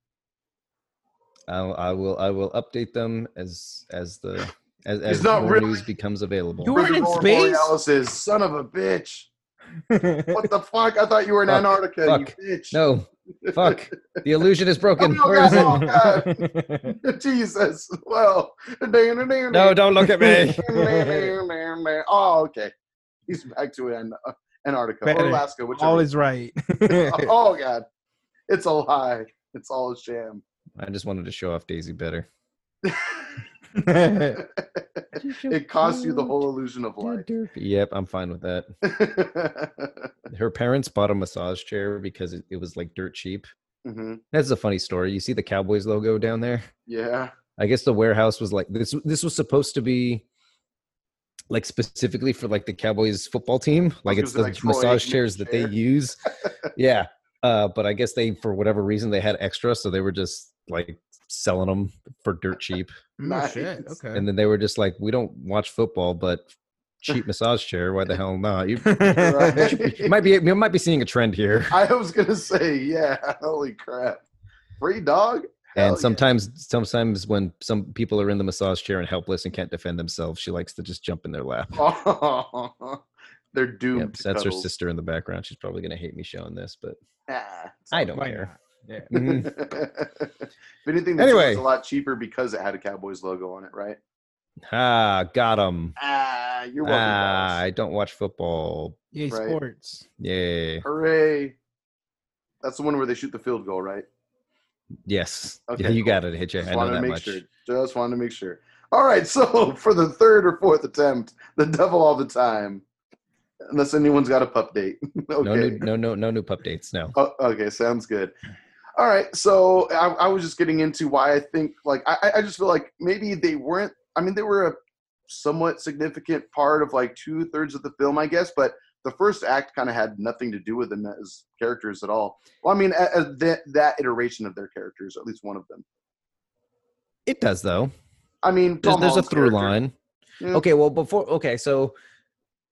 I will update them as more news becomes available. You were in space? Borealis, son of a bitch. What the fuck? I thought you were in Antarctica, you bitch. No. Fuck. The illusion is broken. Jesus. Well. No, don't look at me. Oh, okay. He's back to Antarctica. Or Alaska. Whichever. All is right. Oh, God. It's a lie. It's all a sham. I just wanted to show off Daisy better. It costs you the whole illusion of life. Yep, I'm fine with that. Her parents bought a massage chair because it was like dirt cheap. Mm-hmm. That's a funny story. You see the Cowboys logo down there? Yeah. I guess the warehouse was like this. This was supposed to be like specifically for like the Cowboys football team. Like it's the massage chairs that they use. Yeah. But I guess they, for whatever reason, they had extra, so they were just like selling them for dirt cheap. Nice. Okay. And then they were just like, we don't watch football, but cheap massage chair. Why the hell not? You might be seeing a trend here. I was gonna say, yeah. Holy crap! Free dog. Hell, and sometimes when some people are in the massage chair and helpless and can't defend themselves, she likes to just jump in their lap. Oh. They're doomed. Yep, that's cuddles. Her sister in the background. She's probably going to hate me showing this, but I don't care. Yeah. Mm-hmm. If anything, it's a lot cheaper because it had a Cowboys logo on it, right? Ah, got him. Ah, you're welcome. Ah, I don't watch football. Yay, right? Sports. Yay. Hooray. That's the one where they shoot the field goal, right? Yes. Okay, yeah, you got it. Hit you. I know that much. Sure. Just wanted to make sure. All right, so for the third or fourth attempt, The Devil All the Time. Unless anyone's got a pup date. Okay. No new pup dates, no. Oh, okay, sounds good. All right, so I was just getting into why I think, like, I just feel like maybe they weren't, I mean, they were a somewhat significant part of, like, 2/3 of the film, I guess, but the first act kind of had nothing to do with them as characters at all. Well, I mean, that iteration of their characters, at least one of them. It does, though. I mean, there's a through line. Yeah. Okay, well, so...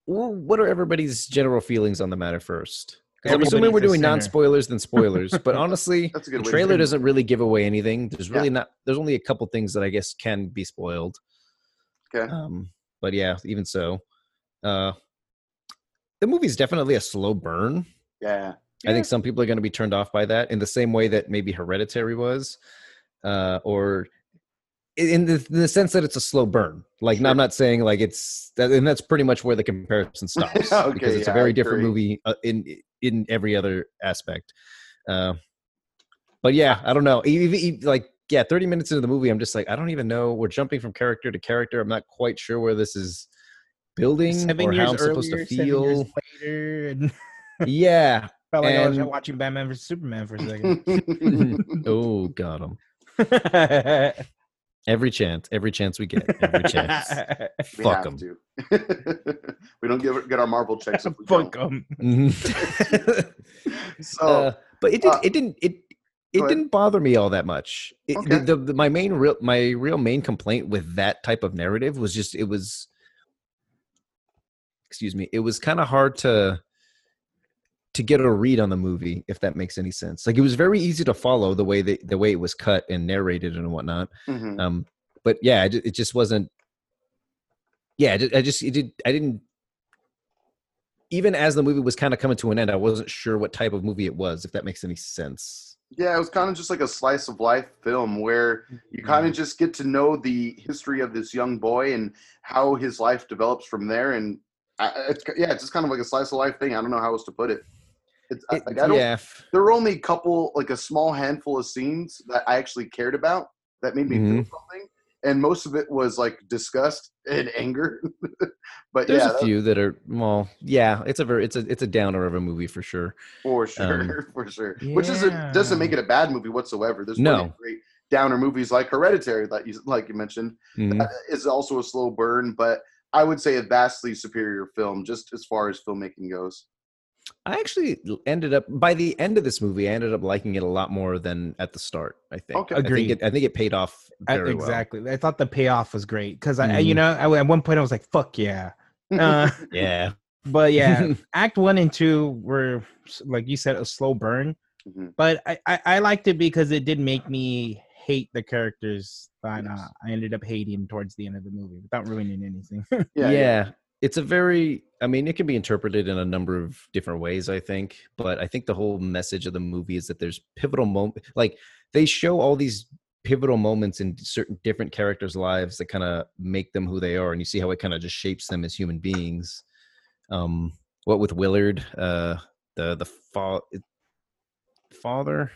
what are everybody's general feelings on the matter first? Because I'm assuming we're doing non-spoilers than spoilers, but honestly, the trailer doesn't really give away anything. There's really not. There's only a couple things that I guess can be spoiled. Okay. But yeah, even so, the movie's definitely a slow burn. Yeah. I think some people are going to be turned off by that in the same way that maybe Hereditary was, or. In the sense that it's a slow burn. Like, sure. I'm not saying like it's... and that's pretty much where the comparison stops. Okay, because it's a very different movie in every other aspect. But yeah, I don't know. Like, yeah, 30 minutes into the movie, I'm just like, I don't even know. We're jumping from character to character. I'm not quite sure where this is building or how I'm supposed to feel. 7 years later. Yeah. Felt like I was watching Batman vs. Superman for a second. Oh, got him. Every chance we get. Every chance. Fuck them. We don't get our Marvel checks if we fuck them. So, but it didn't bother me all that much. My real main complaint with that type of narrative was just it was kind of hard to get a read on the movie, if that makes any sense. Like, it was very easy to follow the way it was cut and narrated and whatnot. Mm-hmm. But yeah, it just wasn't. Yeah, I didn't. Even as the movie was kind of coming to an end, I wasn't sure what type of movie it was, if that makes any sense. Yeah, it was kind of just like a slice of life film where you kind of just get to know the history of this young boy and how his life develops from there. And it's just kind of like a slice of life thing. I don't know how else to put it. There were only a small handful of scenes that I actually cared about that made me feel something. And most of it was like disgust and anger. But there's a few that are, well, yeah, it's a downer of a movie for sure. For sure. Yeah. Which doesn't make it a bad movie whatsoever. There's no great downer movies like Hereditary that you mentioned. Mm-hmm. That is also a slow burn, but I would say a vastly superior film just as far as filmmaking goes. I actually by the end of this movie, I ended up liking it a lot more than at the start, I think. Okay. Agreed. I think it paid off very well. I thought the payoff was great because I at one point I was like, fuck yeah. Yeah. But yeah, Act 1 and 2 were, like you said, a slow burn. Mm-hmm. But I liked it because it did make me hate the characters that I ended up hating towards the end of the movie without ruining anything. Yeah. It's a very, I mean, it can be interpreted in a number of different ways, I think. But I think the whole message of the movie is that there's pivotal moments. Like, they show all these pivotal moments in certain different characters' lives that kind of make them who they are. And you see how it kind of just shapes them as human beings. What with Willard, the father?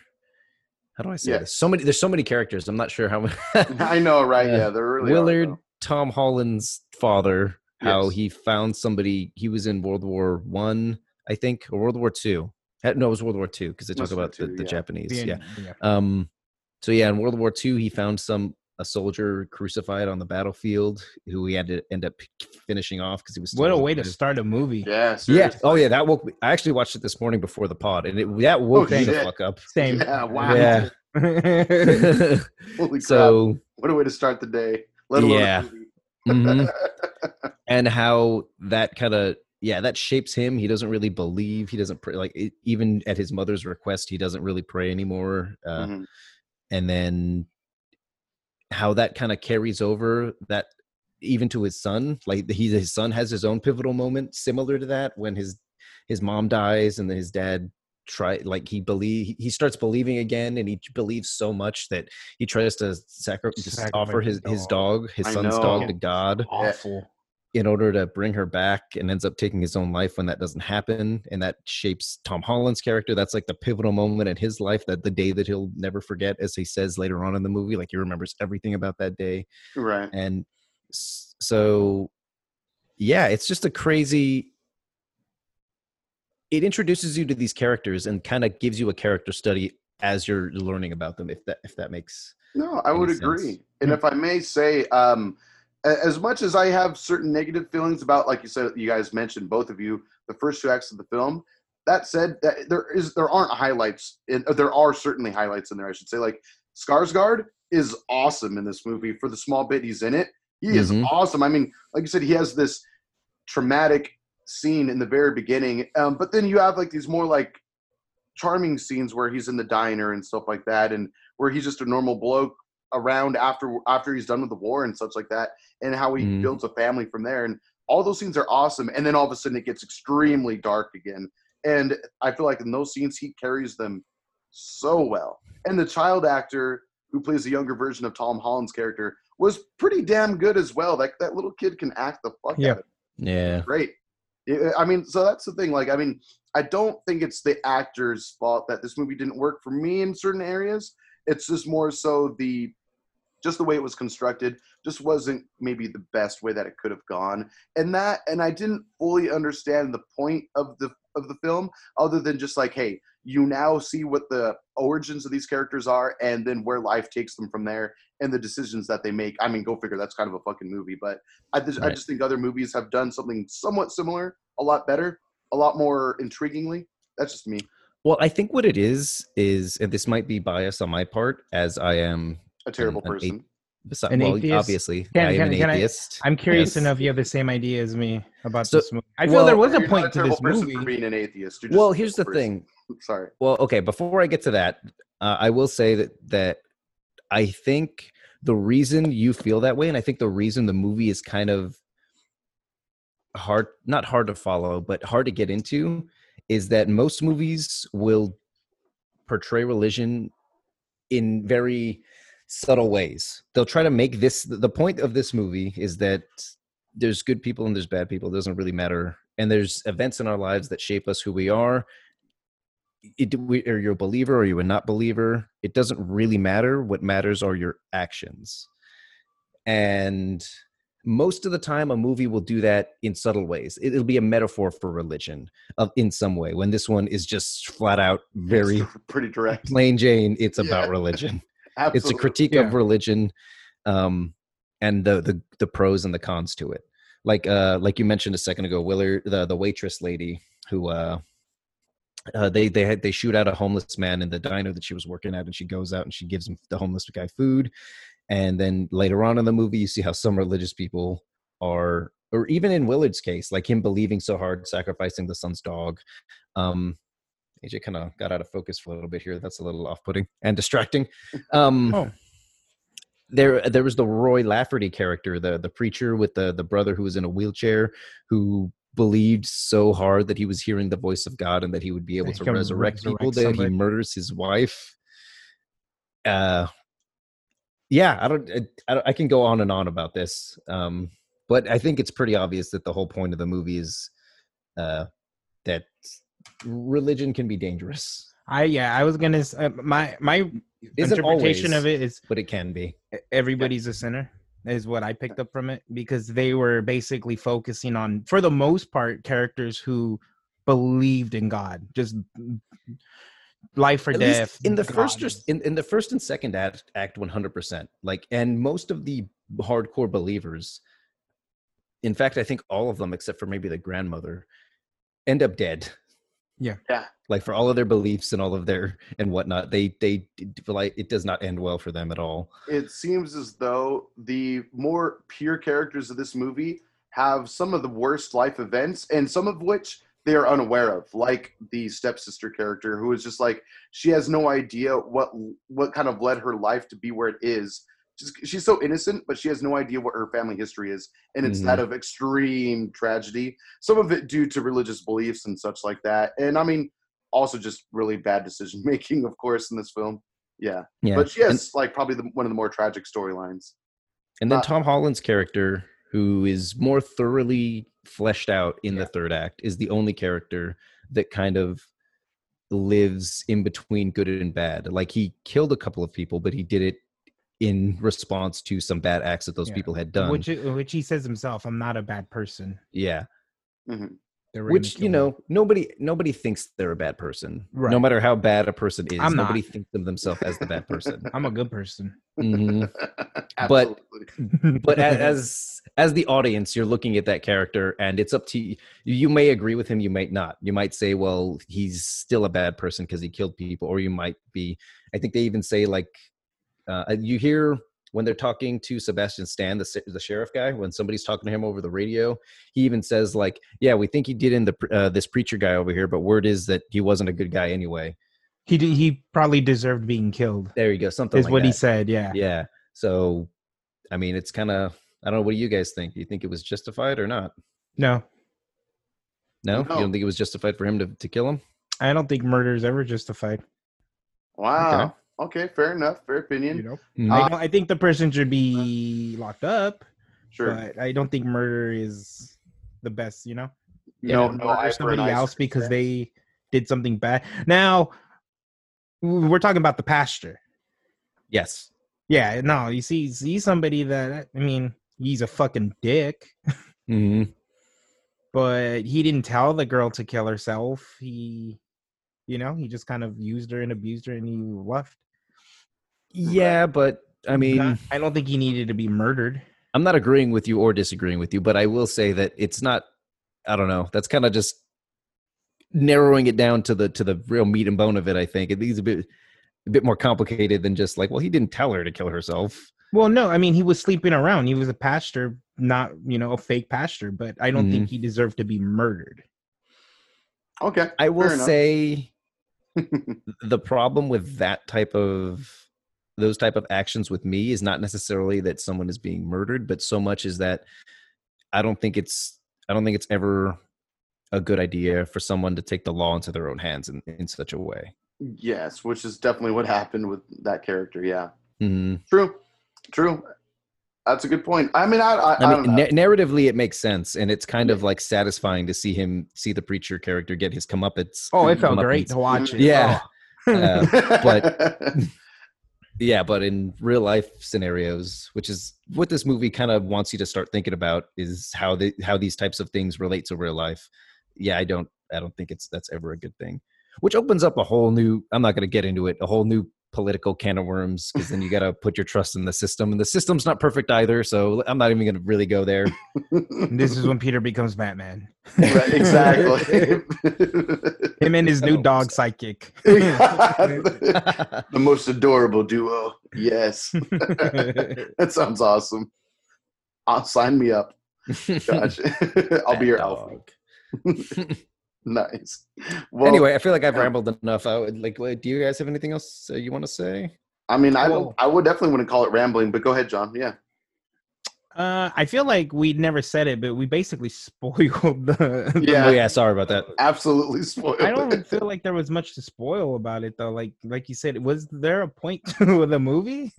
How do I say this? There's so many characters. I'm not sure how many. I know, right? Yeah, there really Willard, are, Tom Holland's father. How he found somebody. He was in World War I, I think, or World War II. No, it was World War II because they talk about the Japanese. Yeah. In World War II, he found a soldier crucified on the battlefield who he had to end up finishing off because he was. What a way to start a movie! Yeah. Seriously. Yeah. Oh yeah, that woke me. I actually watched it this morning before the pod, and that woke me the fuck up. Same. Yeah. Wow. Yeah. Holy crap! So, what a way to start the day. Let alone a movie. Mm-hmm. And how that kind of that shapes him. He doesn't really believe. He doesn't pray. Even at his mother's request, he doesn't really pray anymore. And then how that kind of carries over that even to his son. Like his son has his own pivotal moment similar to that when his mom dies and then his dad he starts believing again, and he believes so much that he tries to offer his son's dog to God. Awful. In order to bring her back, and ends up taking his own life when that doesn't happen, and that shapes Tom Holland's character. That's like the pivotal moment in his life, that the day that he'll never forget, as he says later on in the movie. Like, he remembers everything about that day. Right. And so, yeah, it's just a crazy. It introduces you to these characters and kind of gives you a character study as you're learning about them. If that makes no, I would agree. Sense. And if I may say, as much as I have certain negative feelings about, like you said, you guys mentioned, both of you, the first two acts of the film. That said, there aren't highlights. There are certainly highlights in there. I should say, like, Skarsgård is awesome in this movie for the small bit he's in it. He is awesome. I mean, like you said, he has this traumatic scene in the very beginning, but then you have like these more like charming scenes where he's in the diner and stuff like that, and where he's just a normal bloke around after he's done with the war and such like that, and how he builds a family from there, and all those scenes are awesome. And then all of a sudden it gets extremely dark again, and I feel like in those scenes he carries them so well. And the child actor who plays the younger version of Tom Holland's character was pretty damn good as well. Like, that little kid can act the fuck out of it. Yeah, great. I mean, so that's the thing. Like, I mean, I don't think it's the actor's fault that this movie didn't work for me in certain areas. It's just more so the just the way it was constructed just wasn't maybe the best way that it could have gone. And that, and I didn't fully understand the point of the film, other than just like, hey, you now see what the origins of these characters are and then where life takes them from there and the decisions that they make. I mean, go figure, that's kind of a fucking movie, but I just think other movies have done something somewhat similar, a lot better, a lot more intriguingly. That's just me. Well, I think what it is, and this might be biased on my part, as I am a terrible person. An atheist? Obviously. I am an atheist. I'm curious to know if you have the same idea as me about this movie. I feel there was a point to this movie. For being an atheist. Well, here's the thing. Sorry. Well, okay, before I get to that, I will say that I think the reason you feel that way, and I think the reason the movie is kind of hard, not hard to follow, but hard to get into, is that most movies will portray religion in very subtle ways. They'll try to make this, the point of this movie is that there's good people and there's bad people. It doesn't really matter. And there's events in our lives that shape us who we are. Are you a believer or are you a not believer? It doesn't really matter. What matters are your actions. And most of the time, a movie will do that in subtle ways. It'll be a metaphor for religion in some way, when this one is just flat out very pretty direct. Plain Jane, it's about religion. Absolutely. It's a critique of religion, and the pros and the cons to it. Like you mentioned a second ago, Willard, the waitress lady who they shoot out a homeless man in the diner that she was working at, and she goes out and she gives him, the homeless guy, food. And then later on in the movie, you see how some religious people are, or even in Willard's case, like him believing so hard, sacrificing the son's dog. AJ kind of got out of focus for a little bit here. That's a little off-putting and distracting. There was the Roy Lafferty character, the preacher with the brother who was in a wheelchair, who believed so hard that he was hearing the voice of God and that he would be able to resurrect people. That he murders his wife. I can go on and on about this, but I think it's pretty obvious that the whole point of the movie is that religion can be dangerous. I was gonna my interpretation of it is, but it can be everybody's a sinner is what I picked up from it, because they were basically focusing on, for the most part, characters who believed in God, just life or at death in the first in the first and second act 100%. Like, and most of the hardcore believers, in fact I think all of them except for maybe the grandmother, end up dead. Like, for all of their beliefs and all of their and whatnot, they like, it does not end well for them at all. It seems as though the more pure characters of this movie have some of the worst life events, and some of which they are unaware of, like the stepsister character, who is just like, she has no idea what kind of led her life to be where it is. She's so innocent, but she has no idea what her family history is, and it's that of extreme tragedy, some of it due to religious beliefs and such like that. And I mean, also just really bad decision making, of course, in this film. But she has like probably one of the more tragic storylines. And then Tom Holland's character, who is more thoroughly fleshed out in the third act, is the only character that kind of lives in between good and bad. Like, he killed a couple of people, but he did it in response to some bad acts that those people had done, which he says himself, I'm not a bad person. Which, you know, nobody thinks they're a bad person, right? No matter how bad a person is, nobody thinks of themselves as the bad person. I'm a good person. But as the audience, you're looking at that character, and it's up to you. You may agree with him, you might not. You might say, well, he's still a bad person because he killed people, or you might be. I think they even say, like, you hear when they're talking to Sebastian Stan, the sheriff guy, when somebody's talking to him over the radio, he even says, like, yeah, we think he did in this preacher guy over here, but word is that he wasn't a good guy anyway. He probably deserved being killed. There you go. Something like that. Is what he said, yeah. So, I mean, it's kind of, I don't know, what do you guys think? Do you think it was justified or not? No? You don't think it was justified for him to kill him? I don't think murder is ever justified. Wow. Okay, fair enough. Fair opinion. You know? I think the person should be locked up. Sure. But I don't think murder is the best, you know? No, murder somebody else because they did something bad. Now, we're talking about the pastor. Yes. Yeah, no, you see, he's somebody that, I mean, he's a fucking dick. Mm-hmm. But he didn't tell the girl to kill herself. He, you know, he just kind of used her and abused her and he left. Yeah, but I mean... I don't think he needed to be murdered. I'm not agreeing with you or disagreeing with you, but I will say that it's not... I don't know. That's kind of just narrowing it down to the real meat and bone of it, I think. It's a bit more complicated than just like, well, he didn't tell her to kill herself. Well, no, I mean, he was sleeping around. He was a pastor, not, you know, a fake pastor, but I don't think he deserved to be murdered. Okay. I will say the problem with that type of, those type of actions with me is not necessarily that someone is being murdered, but so much is that I don't think it's ever a good idea for someone to take the law into their own hands in such a way. Yes, which is definitely what happened with that character. Yeah. Mm-hmm. True. That's a good point. I mean, I mean, narratively, it makes sense, and it's kind of like satisfying to see him, see the preacher character get his comeuppance. Oh, it felt great to watch it. Yeah. Oh. But in real life scenarios, which is what this movie kind of wants you to start thinking about, is how these types of things relate to real life. Yeah, I don't think that's ever a good thing. Which opens up a whole new, I'm not going to get into it, a whole new political can of worms, because then you got to put your trust in the system. And the system's not perfect either, so I'm not even going to really go there. This is when Peter becomes Batman. Right, exactly. Him and his new dog, Psychic. The most adorable duo. Yes. That sounds awesome. Sign me up. Gosh. I'll be your alpha. Nice. Well, anyway, I feel like I've rambled enough. Do you guys have anything else you want to say? I mean, I would definitely want to call it rambling, but go ahead, John. Yeah. I feel like we never said it, but we basically spoiled the yeah. Oh, yeah, sorry about that. Absolutely spoiled. I don't feel like there was much to spoil about it, though. Like you said, was there a point to the movie?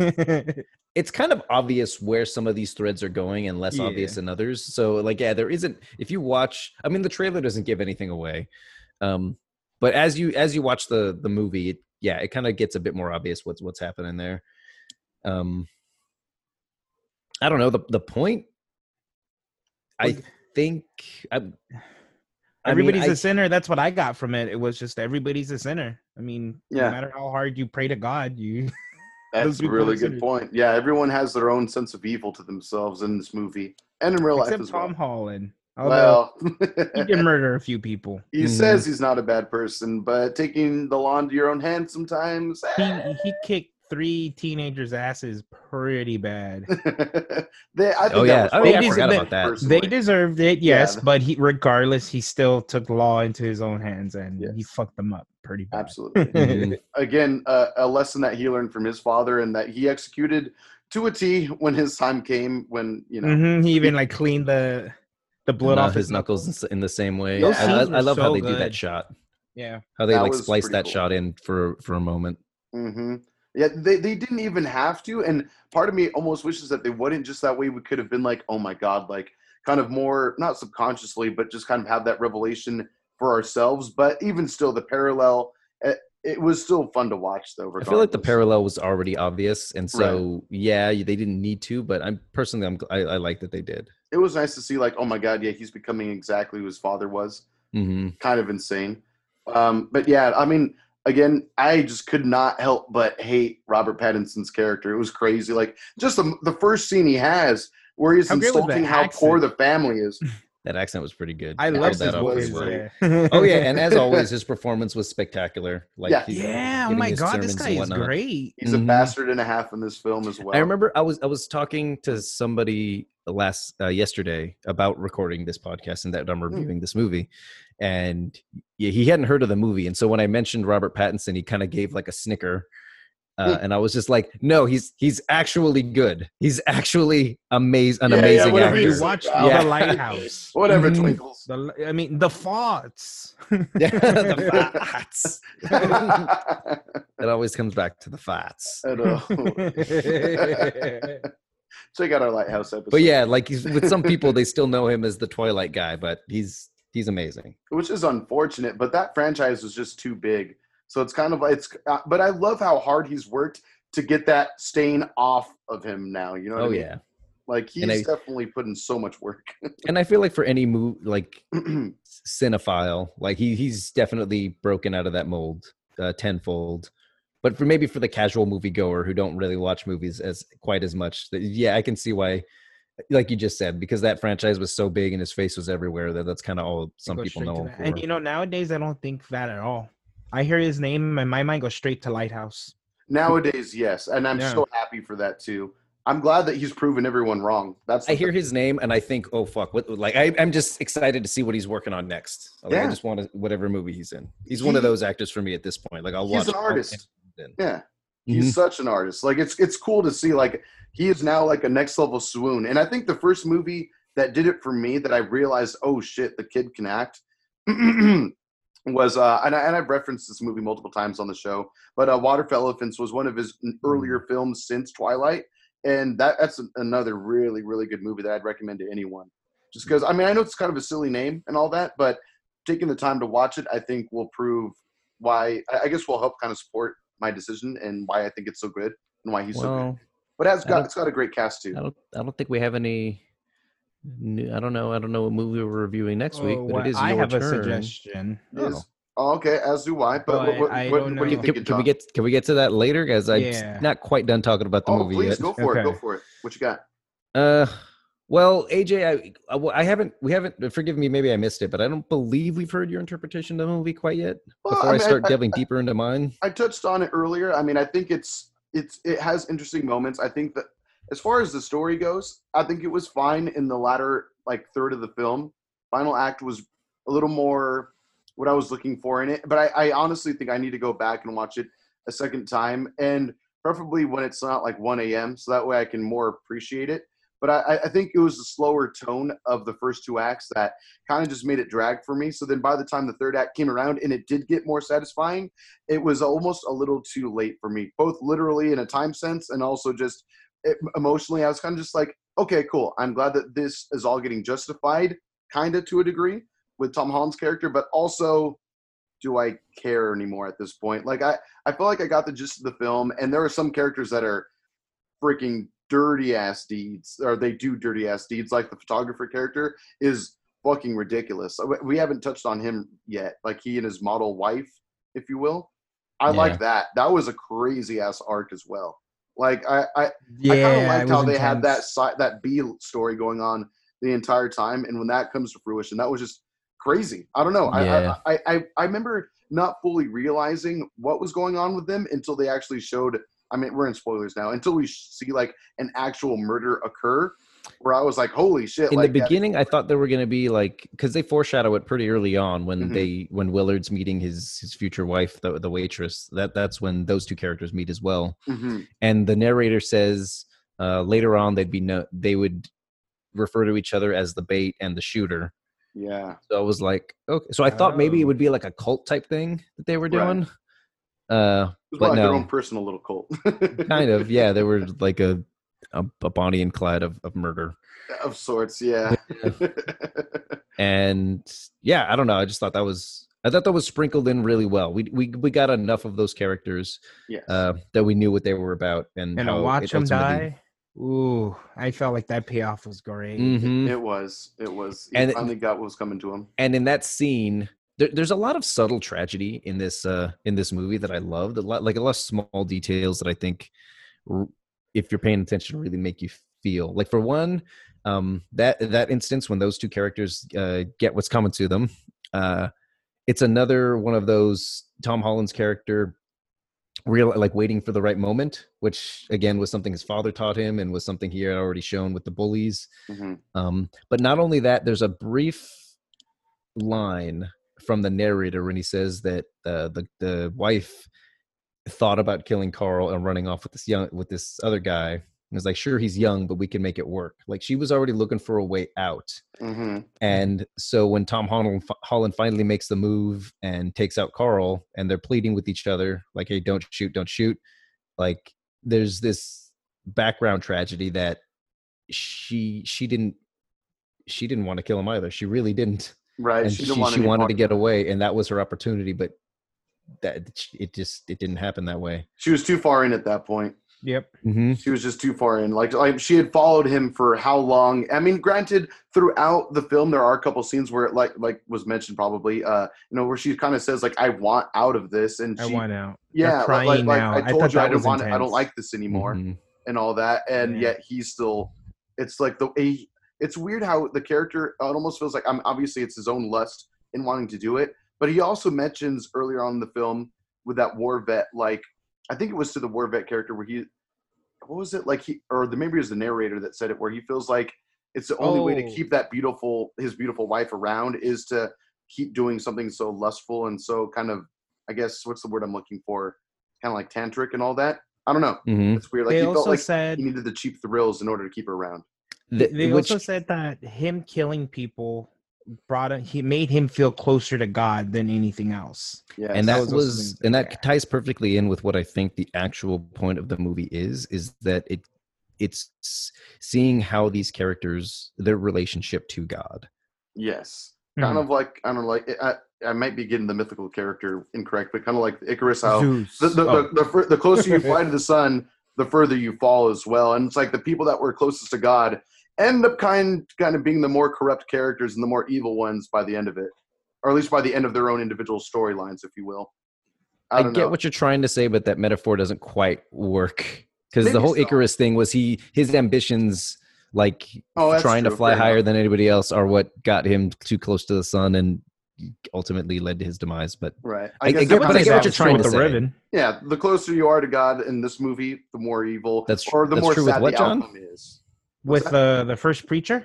It's kind of obvious where some of these threads are going and less obvious than others. So like, yeah, there isn't, if you watch, I mean, the trailer doesn't give anything away. But as you watch the movie, it kind of gets a bit more obvious what's happening there. I don't know. The point, I think everybody's a sinner. That's what I got from it. It was just everybody's a sinner. I mean, no matter how hard you pray to God, you... That's a really good point. Yeah, everyone has their own sense of evil to themselves in this movie and in real life as well. Except Tom Holland. Although, well, he can murder a few people. He says he's not a bad person, but taking the law into your own hands sometimes. He kicked 3 teenagers' asses pretty bad. I forgot about that. They deserved it, yes, yeah. But regardless, he still took law into his own hands and he fucked them up pretty bad. Absolutely. Again, a lesson that he learned from his father and that he executed to a T when his time came, when, you know. Mm-hmm. He even like cleaned the blood off his knuckles in the same way. Yeah. I love how they do that shot. Yeah. How they like splice that shot in for a moment. Mm-hmm. Yeah, they didn't even have to, and part of me almost wishes that they wouldn't. Just that way, we could have been like, oh my God, like kind of more, not subconsciously, but just kind of have that revelation for ourselves. But even still, the parallel, it was still fun to watch, though. Regardless. I feel like the parallel was already obvious, and so they didn't need to. But I like that they did. It was nice to see, like, oh my God, yeah, he's becoming exactly who his father was. Mm-hmm. Kind of insane, but yeah, I mean. Again, I just could not help but hate Robert Pattinson's character. It was crazy. Like, just the first scene he has where he's insulting how poor the family is. That accent was pretty good. I love his voice. Oh, yeah. And as always, his performance was spectacular. Like, oh my God, this guy is great. He's a bastard and a half in this film as well. I remember I was talking to somebody yesterday about recording this podcast and that I'm reviewing this movie. And he hadn't heard of the movie. And so when I mentioned Robert Pattinson, he kind of gave like a snicker. And I was just like, no, he's actually good. He's actually amazing whatever actor. You watch The Lighthouse. Whatever, Twinkles. The Farts. Yeah, the Farts. It always comes back to the Farts. I know. Check out our Lighthouse episode. But yeah, like with some people, they still know him as the Twilight guy, but he's amazing. Which is unfortunate, but that franchise was just too big. So it's kind of like, but I love how hard he's worked to get that stain off of him now. You know what I mean? Oh, yeah. Like, he's definitely put in so much work. And I feel like for any move, like, cinephile, like, he's definitely broken out of that mold tenfold. But for maybe for the casual moviegoer who don't really watch movies as quite as much, yeah, I can see why, like you just said, because that franchise was so big and his face was everywhere that that's kind of all some people know him for. And, you know, nowadays I don't think that at all. I hear his name and my mind goes straight to Lighthouse. Nowadays, yes, and I'm so happy for that too. I'm glad that he's proven everyone wrong. That's I hear his name and I think, oh fuck, what, like I'm just excited to see what he's working on next. Like, yeah. I just want to, whatever movie he's in. He's one of those actors for me at this point. Like he's an artist. Yeah, he's such an artist. Like it's cool to see. Like he is now like a next level swoon. And I think the first movie that did it for me that I realized, oh shit, the kid can act. Was and I've referenced this movie multiple times on the show, but Water for Elephants was one of his earlier films since Twilight. And that's another really, really good movie that I'd recommend to anyone. Just because, I mean, I know it's kind of a silly name and all that, but taking the time to watch it, I think will prove why, I guess will help kind of support my decision and why I think it's so good and why he's so good. But it's got a great cast too. I don't think we have any, I don't know what movie we're reviewing next week, but it is I have a suggestion. Okay, as do I. But what do you think? Can we get to that later, guys? I'm not quite done talking about the movie yet. Go for it. Go for it. What you got? Well, AJ, I haven't. We haven't. Forgive me. Maybe I missed it, but I don't believe we've heard your interpretation of the movie quite yet. Before I start delving deeper into mine, I touched on it earlier. I mean, I think it has interesting moments. I think that as far as the story goes, I think it was fine in the latter third of the film. Final act was a little more what I was looking for in it. But I honestly think I need to go back and watch it a second time, and preferably when it's not 1 a.m. so that way I can more appreciate it. But I think it was the slower tone of the first two acts that kind of just made it drag for me. So then by the time the third act came around and it did get more satisfying, it was almost a little too late for me, both literally in a time sense and also just emotionally. I was kind of just like, okay, cool. I'm glad that this is all getting justified, kind of to a degree, with Tom Holland's character, but also do I care anymore at this point? Like I feel like I got the gist of the film, and there are some characters that are freaking dirty ass deeds, or they do dirty ass deeds. Like the photographer character is fucking ridiculous. We haven't touched on him yet. Like he and his model wife, if you will. I like that. That was a crazy ass arc as well. Like I kind of liked how they had that B story going on the entire time. And when that comes to fruition, that was just crazy. I don't know. Yeah. I remember not fully realizing what was going on with them until they actually showed, I mean, we're in spoilers now, until we see an actual murder occur, where I was like, holy shit. In the beginning, I thought there were going to be because they foreshadow it pretty early on when when Willard's meeting his future wife, the waitress, that's when those two characters meet as well. Mm-hmm. And the narrator says later on they would refer to each other as the bait and the shooter. Yeah. So I was like, okay. So I thought maybe it would be a cult type thing that they were doing. Right. It was but their own personal little cult. Kind of, yeah. They were a Bonnie and Clyde of murder. Of sorts, yeah. And yeah, I don't know. I just thought that was sprinkled in really well. We got enough of those characters that we knew what they were about. And to watch them die. Ooh, I felt like that payoff was great. Mm-hmm. It was. He finally got what was coming to him. And in that scene, there's a lot of subtle tragedy in this movie that I loved. A lot of small details that I think, if you're paying attention, really make you feel. Like for one, that instance when those two characters get what's coming to them, it's another one of those Tom Holland's character. Real waiting for the right moment, which again was something his father taught him and was something he had already shown with the bullies. Mm-hmm. But not only that, there's a brief line from the narrator when he says that the wife thought about killing Carl and running off with this other guy, and was like, sure, he's young, but we can make it work. Like she was already looking for a way out. Mm-hmm. And so when Tom Holland finally makes the move and takes out Carl, and they're pleading with each other, like, hey, don't shoot. Like there's this background tragedy that she didn't want to kill him either. She really didn't. Right. And she wanted to get away, and that was her opportunity, but it didn't happen that way. She was too far in at that point. Yep. Mm-hmm. She was just too far in. Like she had followed him for how long? I mean, granted, throughout the film, there are a couple scenes where, like was mentioned, probably, you know, where she kind of says, like, "I want out of this," and she, I want out. Yeah, now. I told you, I don't want. Intense. I don't like this anymore, mm-hmm. and all that, and yet he's still. It's like it's weird how the character. It almost feels like obviously it's his own lust in wanting to do it, but he also mentions earlier on in the film with that war vet, like. I think it was to the war vet character where he, what was it like? He or maybe it was the narrator that said it, where he feels like it's the only way to keep that his beautiful wife around is to keep doing something so lustful and so kind of, I guess what's the word I'm looking for, kind of like tantric and all that. I don't know. Mm-hmm. It's weird. Like he felt like he needed the cheap thrills in order to keep her around. They also said that him killing people. He made him feel closer to God than anything else. Yeah, and that ties perfectly in with what I think the actual point of the movie is that it's seeing how these characters, their relationship to God. Yes. Kind of like, I don't know, like, I might be getting the mythical character incorrect, but kind of like Icarus, how the closer you fly to the sun, the further you fall as well. And it's like the people that were closest to God end up kind of being the more corrupt characters and the more evil ones by the end of it, or at least by the end of their own individual storylines, if you will. I don't know what you're trying to say, but that metaphor doesn't quite work because the whole Icarus thing was his ambitions, like trying to fly higher than anybody else, are what got him too close to the sun and ultimately led to his demise. But right, I get what you're trying to say. Yeah, the closer you are to God in this movie, the more evil, more true sad with what, the outcome is. With the first preacher,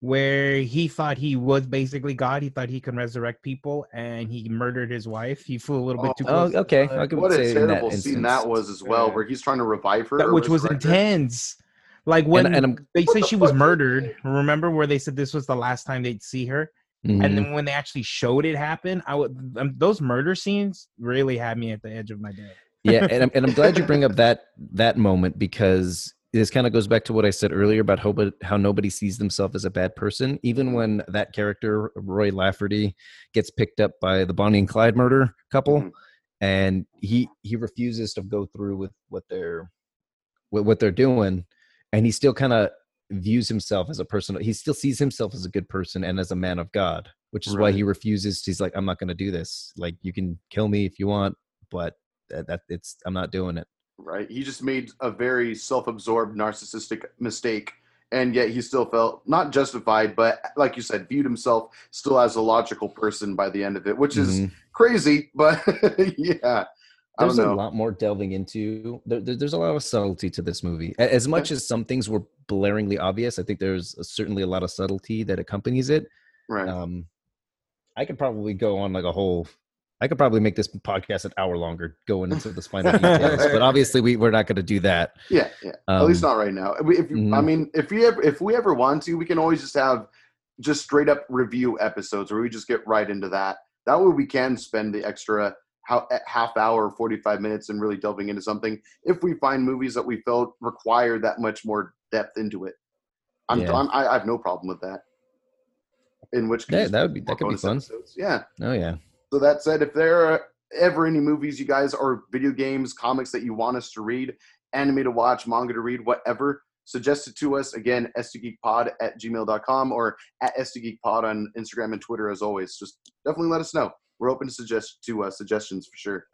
where he thought he was basically God. He thought he could resurrect people, and he murdered his wife. He flew a little bit too close. Oh, okay. What a terrible scene that was as well, where he's trying to revive her. Which was intense. Like when they say she was murdered, remember where they said this was the last time they'd see her? Mm-hmm. And then when they actually showed it happen, those murder scenes really had me at the edge of my day. Yeah, and I'm glad you bring up that moment because... This kind of goes back to what I said earlier about how nobody sees themselves as a bad person. Even when that character, Roy Lafferty, gets picked up by the Bonnie and Clyde murder couple, mm-hmm. and he refuses to go through with what they're doing, and he still kind of views himself as a person. He still sees himself as a good person and as a man of God, which is why he refuses. He's like, I'm not going to do this. Like, you can kill me if you want, but I'm not doing it. Right, he just made a very self-absorbed, narcissistic mistake, and yet he still felt not justified, but like you said, viewed himself still as a logical person by the end of it, which mm-hmm. is crazy. But yeah, there's a lot more delving into. There's a lot of subtlety to this movie. As much as some things were blaringly obvious, I think there's certainly a lot of subtlety that accompanies it. Right. I could probably go on like a whole. I could probably make this podcast an hour longer going into the final details, but obviously we're not going to do that. Yeah, yeah. At least not right now. If we ever want to, we can always just have just straight up review episodes where we just get right into that. That way we can spend the extra half hour, 45 minutes, and really delving into something if we find movies that we felt require that much more depth into it. I have no problem with that. In which case, that could be fun. Episodes. Yeah. Oh yeah. So that said, if there are ever any movies you guys or video games, comics that you want us to read, anime to watch, manga to read, whatever, suggest it to us. Again, stgeekpod@gmail.com or at stgeekpod on Instagram and Twitter as always. Just definitely let us know. We're open to suggestions for sure.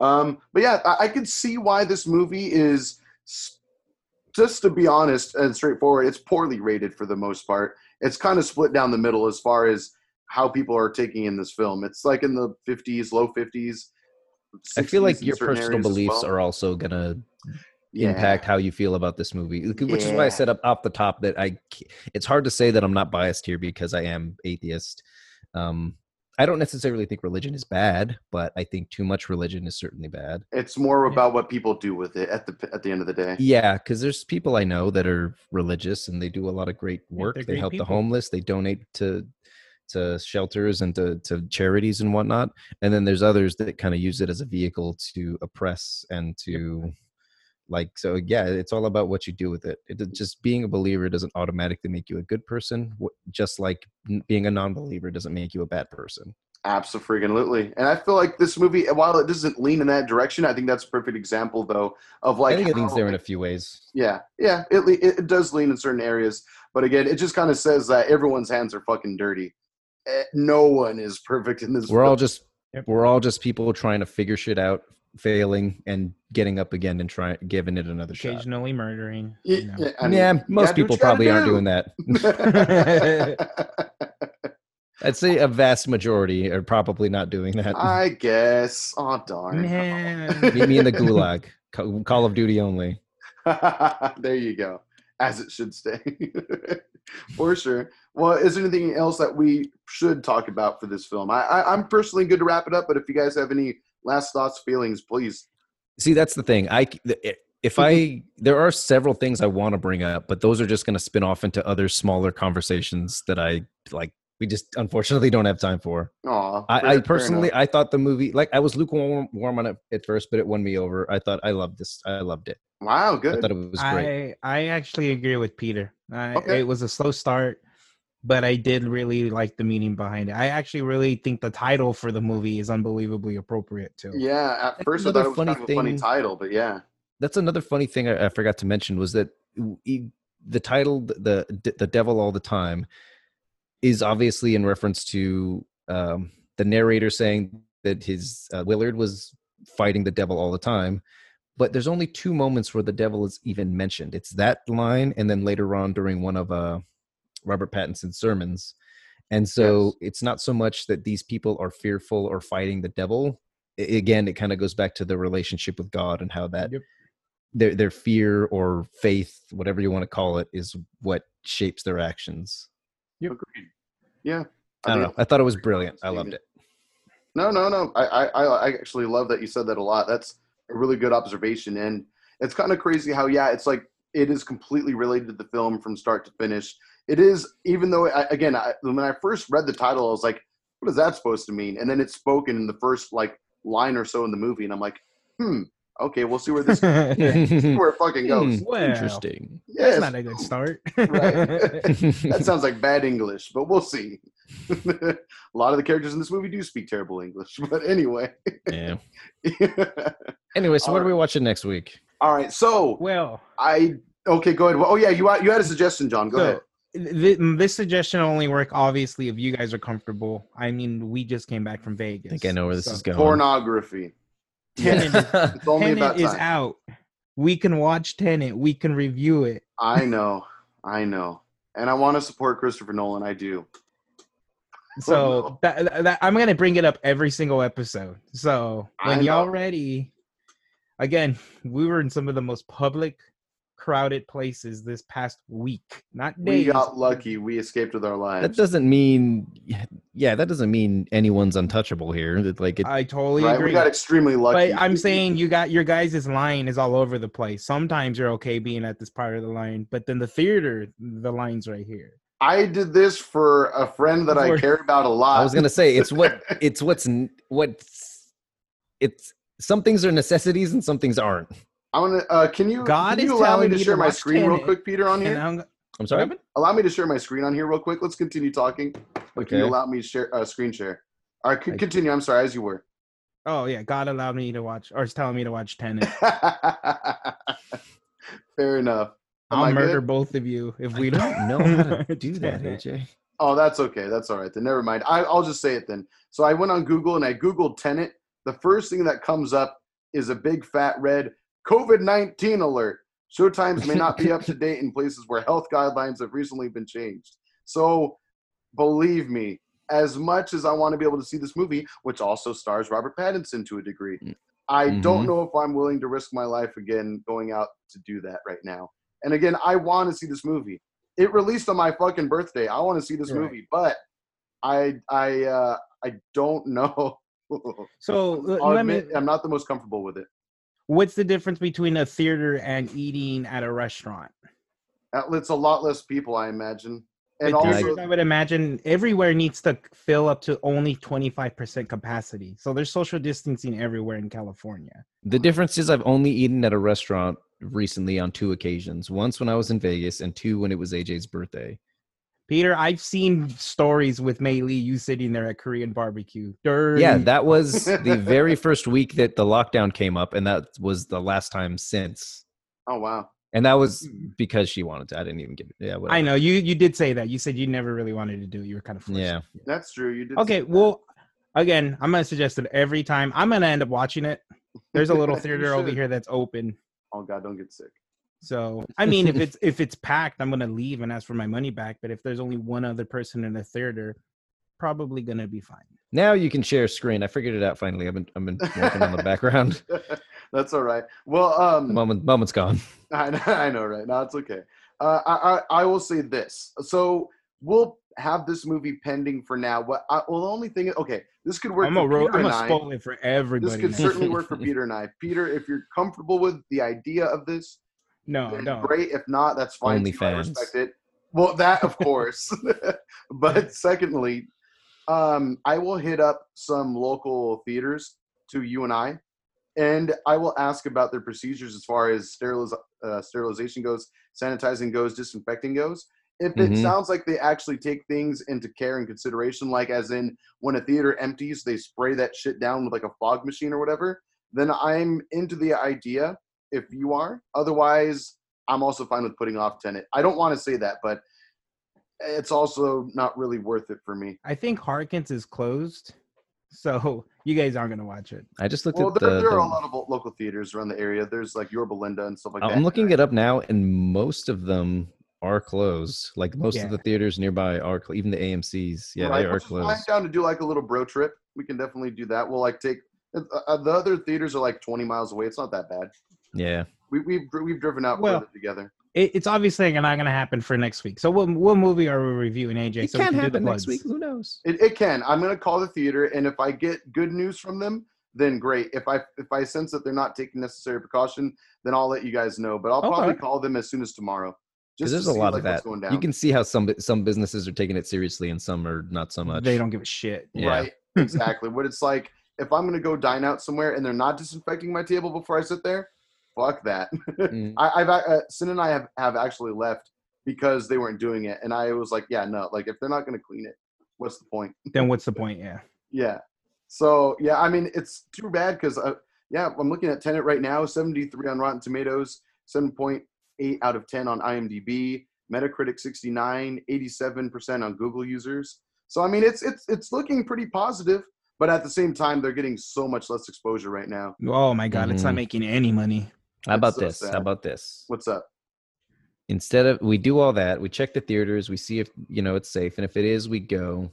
But yeah, I could see why this movie is, just to be honest and straightforward, it's poorly rated for the most part. It's kind of split down the middle as far as how people are taking in this film. It's like in the 50s, low 50s. I feel like your personal beliefs are also going to impact how you feel about this movie, which is why I said up off the top that it's hard to say that I'm not biased here because I am atheist. I don't necessarily think religion is bad, but I think too much religion is certainly bad. It's more about what people do with it at the end of the day. Yeah, because there's people I know that are religious and they do a lot of great work. They help the homeless. They donate to shelters and to charities and whatnot. And then there's others that kind of use it as a vehicle to oppress and to Like, so yeah, it's all about what you do with it. It just being a believer doesn't automatically make you a good person, just like being a non-believer doesn't make you a bad person. Absolutely. And I feel like this movie, while it doesn't lean in that direction, I think that's a perfect example, though, of like... I think it leans there in a few ways. Yeah. Yeah. It does lean in certain areas. But again, it just kind of says that everyone's hands are fucking dirty. No one is perfect in this world. We're all just people trying to figure shit out, failing, and getting up again and giving it another shot. Occasionally murdering. Yeah, I mean, most people probably aren't doing that. I'd say a vast majority are probably not doing that. I guess. Oh, darn. Man. Meet me in the gulag. Call of Duty only. There you go. As it should stay. For sure. Well, is there anything else that we should talk about for this film? I'm personally good to wrap it up, but if you guys have any last thoughts, feelings, please. See, that's the thing. There are several things I want to bring up, but those are just going to spin off into other smaller conversations that I like. We just unfortunately don't have time for. Aww, I thought the movie, like, I was lukewarm on it at first, but it won me over. I thought I loved this. I loved it. Wow, good. I thought it was great. I actually agree with Peter. It was a slow start, but I did really like the meaning behind it. I actually really think the title for the movie is unbelievably appropriate too. Yeah, at first I thought it was kind of a funny title, but yeah. That's another funny thing I forgot to mention was that the title, The Devil All the Time, is obviously in reference to the narrator saying that his Willard was fighting the devil all the time. But there's only two moments where the devil is even mentioned. It's that line, and then later on during one of Robert Pattinson's sermons. And so It's not so much that these people are fearful or fighting the devil. Again, it kind of goes back to the relationship with God and how that their fear or faith, whatever you want to call it, is what shapes their actions. Yep. Agreed. Yeah. I don't know. I thought it was brilliant. I loved it. No. I actually love that you said that a lot. That's a really good observation. And it's kind of crazy how, it's like it is completely related to the film from start to finish. It is, even though, when I first read the title, I was like, what is that supposed to mean? And then it's spoken in the first like line or so in the movie. And I'm like, okay, we'll see where this goes. See where it fucking goes. Wow. Interesting. Yes. That's not a good start. Right. That sounds like bad English, but we'll see. A lot of the characters in this movie do speak terrible English, but anyway. Yeah. Anyway, so what are we watching next week? All right, so go ahead. You had a suggestion, John. Go ahead. This suggestion only work, obviously, if you guys are comfortable. I mean, we just came back from Vegas. I think I know where this is going. Pornography. Tenet is out. We can watch Tenet. We can review it. I know. And I want to support Christopher Nolan. I do. So that I'm going to bring it up every single episode. So when y'all ready, again, we were in some of the most public, crowded places this past week. Not days. We got lucky. We escaped with our lives. That doesn't mean anyone's untouchable here. I totally agree. We got extremely lucky. But I'm saying you got your guys' line is all over the place. Sometimes you're okay being at this part of the line, but then the theater, the line's right here. I did this for a friend that I care about a lot. I was gonna say some things are necessities and some things aren't. I want to. Can you allow me to share my screen real quick, Peter? On here, I'm sorry. Allow me to share my screen on here real quick. Let's continue talking. Okay. Can you allow me to share screen share? All right, continue. I'm sorry, as you were. Oh yeah, God allowed me to watch, or is telling me to watch Tenet. Fair enough. I'll murder both of you if we don't know how to do that, AJ. Oh, that's okay. That's all right then. Never mind. I'll just say it then. So I went on Google and I googled Tenet. The first thing that comes up is a big fat red COVID-19 alert. Showtimes may not be up to date in places where health guidelines have recently been changed. So believe me, as much as I want to be able to see this movie, which also stars Robert Pattinson to a degree, I don't know if I'm willing to risk my life again going out to do that right now. And again, I want to see this movie. It released on my fucking birthday. I want to see this movie, but I don't know. So I'll admit, I'm not the most comfortable with it. What's the difference between a theater and eating at a restaurant? It's a lot less people, I imagine. And also, I would imagine everywhere needs to fill up to only 25% capacity. So there's social distancing everywhere in California. The difference is I've only eaten at a restaurant recently on two occasions. Once when I was in Vegas, and two when it was AJ's birthday. Peter, I've seen stories with Mei Lee, you sitting there at Korean barbecue. Dirty. Yeah, that was the very first week that the lockdown came up, and that was the last time since. Oh, wow. And that was because she wanted to. I didn't even get it. Yeah, whatever. I know. You did say that. You said you never really wanted to do it. You were kind of forced. Yeah. That's true. You did. Okay, well, again, I'm going to suggest that every time. I'm going to end up watching it. There's a little theater over here that's open. Oh, God, don't get sick. So, I mean, if it's packed, I'm going to leave and ask for my money back. But if there's only one other person in the theater, probably going to be fine. Now you can share screen. I figured it out finally. I've been working on the background. That's all right. Well, moment's gone. I know, right? No, it's okay. I will say this. So we'll have this movie pending for now. But the only thing is, okay, this could work for Peter and I. I'm going to spoil it for everybody. This could certainly work for Peter and I. Peter, if you're comfortable with the idea of this, No. Great. If not, that's fine. Only fans. I respect it. Well, that, of course. But secondly, I will hit up some local theaters to you and I will ask about their procedures as far as sterilization goes, sanitizing goes, disinfecting goes. If it sounds like they actually take things into care and consideration, like as in when a theater empties, they spray that shit down with like a fog machine or whatever, then I'm into the idea. If you are, otherwise, I'm also fine with putting off Tenet. I don't want to say that, but it's also not really worth it for me. I think Harkins is closed, so you guys aren't going to watch it. I just looked at the... Well, there are a lot of local theaters around the area. There's like Yorba Linda and stuff like that. I'm looking it up now, and most of them are closed. Like most of the theaters nearby are closed. Even the AMCs, they are closed. I'm down to do like a little bro trip. We can definitely do that. We'll like take... the other theaters are like 20 miles away. It's not that bad. Yeah, we've driven out together. It's obviously not going to happen for next week. So what movie are we reviewing, AJ? It can happen next week. Who knows? It can. I'm going to call the theater, and if I get good news from them, then great. If I sense that they're not taking necessary precaution, then I'll let you guys know. But I'll probably call them as soon as tomorrow. Just there's a lot of that. You can see how some businesses are taking it seriously, and some are not so much. They don't give a shit. Yeah. Right? Exactly. What it's like if I'm going to go dine out somewhere, and they're not disinfecting my table before I sit there. Fuck that. Sin and I have actually left because they weren't doing it. And I was like, if they're not going to clean it, what's the point? Then what's the point? Yeah. Yeah. So, I mean, it's too bad because, I'm looking at Tenet right now, 73 on Rotten Tomatoes, 7.8 out of 10 on IMDb, Metacritic 69, 87% on Google users. So, I mean, it's looking pretty positive. But at the same time, they're getting so much less exposure right now. Oh, my God. Mm-hmm. It's not making any money. How about this? What's up? Instead of we do all that, we check the theaters, we see if it's safe, and if it is, we go.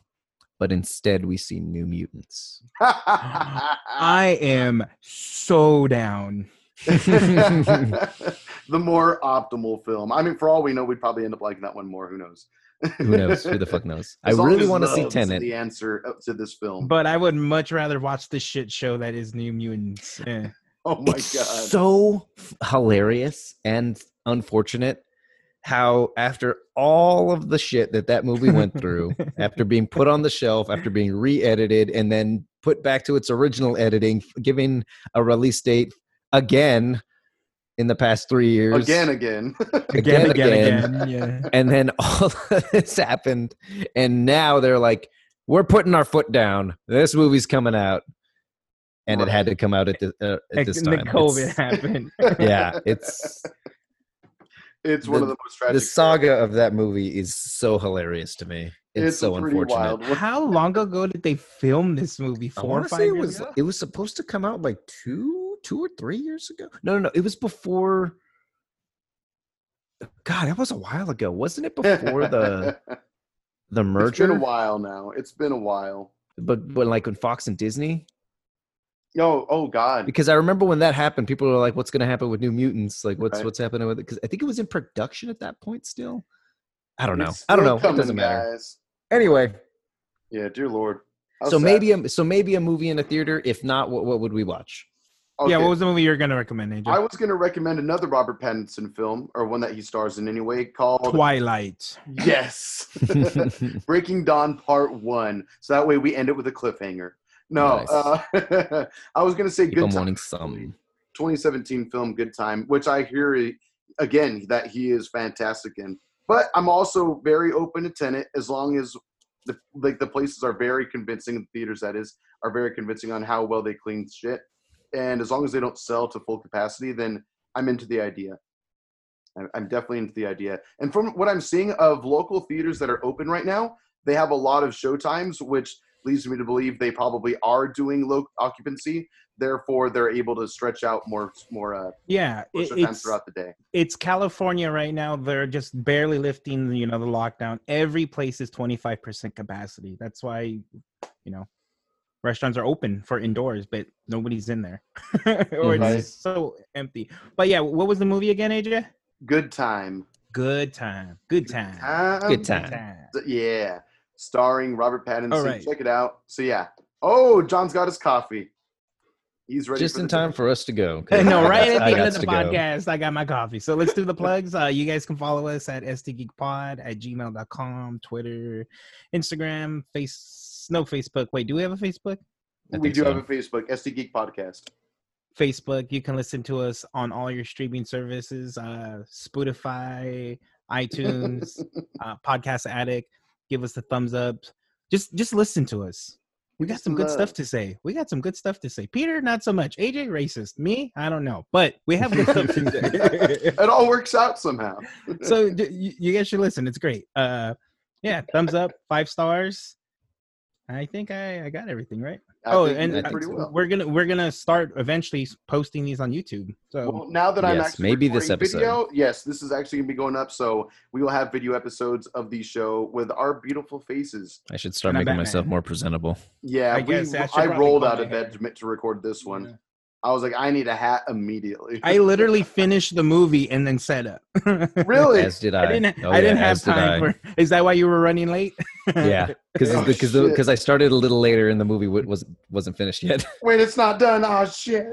But instead, we see New Mutants. I am so down. The more optimal film. I mean, for all we know, we'd probably end up liking that one more. Who knows? Who knows? Who the fuck knows? I really want to see Tenet. The answer to this film, but I would much rather watch the shit show that is New Mutants. Oh my God! So hilarious and unfortunate how after all of the shit that movie went through, after being put on the shelf, after being re-edited and then put back to its original editing, giving a release date again in the past 3 years. Again. And then all of this happened. And now they're like, we're putting our foot down. This movie's coming out. And it had to come out at this time. COVID happened. Yeah, it's one of the most tragic. The saga of that movie is so hilarious to me. It's so unfortunate. Wild. How long ago did they film this movie? 4 or 5 years ago? It was supposed to come out like two or 3 years ago. No, it was before. God, that was a while ago, wasn't it? Before the merger. It's been a while now. But like when Fox and Disney. Oh God! Because I remember when that happened, people were like, "What's going to happen with New Mutants? Like, what's happening with it?" Because I think it was in production at that point still. I don't know. It doesn't matter. Guys. Anyway. Yeah, dear Lord. So sad. maybe a movie in a theater. If not, what would we watch? Okay. Yeah, what was the movie you were going to recommend, AJ? I was going to recommend another Robert Pattinson film, or one that he stars in anyway, called... Twilight. Yes. Breaking Dawn Part 1. So that way we end it with a cliffhanger. No. Nice. I was going to say Good Time. 2017 film Good Time, which I hear again that he is fantastic in. But I'm also very open to Tenet as long as the places are very convincing, the theaters that is, are very convincing on how well they clean shit. And as long as they don't sell to full capacity, then I'm into the idea. I'm definitely into the idea. And from what I'm seeing of local theaters that are open right now, they have a lot of showtimes, which leads me to believe they probably are doing low occupancy. Therefore, they're able to stretch out more showtimes throughout the day. It's California right now. They're just barely lifting, the lockdown. Every place is 25% capacity. That's why, restaurants are open for indoors, but nobody's in there. Or it's just so empty. But yeah, what was the movie again, AJ? Good Time. Yeah. Starring Robert Pattinson. Right. Check it out. So yeah. Oh, John's got his coffee. He's ready. Just in time for us to go. No, right at the end of the podcast, I got my coffee. So let's do the plugs. You guys can follow us at stgeekpod at gmail.com, Twitter, Instagram, Facebook. Wait, do we have a Facebook? We do have a Facebook, STGeek Podcast. Facebook. You can listen to us on all your streaming services, Spotify, iTunes, Podcast Addict. Give us the thumbs up. Just listen to us. We got some good stuff to say. Peter, not so much. AJ, racist. Me, I don't know. But we have good stuff to say. It all works out somehow. So you guys should listen. It's great. Thumbs up, 5 stars. I think I got everything right. We're gonna start eventually posting these on YouTube. So now that I'm actually maybe this episode, this is actually gonna be going up. So we will have video episodes of the show with our beautiful faces. I should start making myself more presentable. Yeah, I rolled out of bed to record this one. Yeah. I was like, I need a hat immediately. I literally finished the movie and then set up. Really? As did I. I didn't have time for. Is that why you were running late? Yeah, because I started a little later and the movie wasn't finished yet. Wait, it's not done. Oh shit.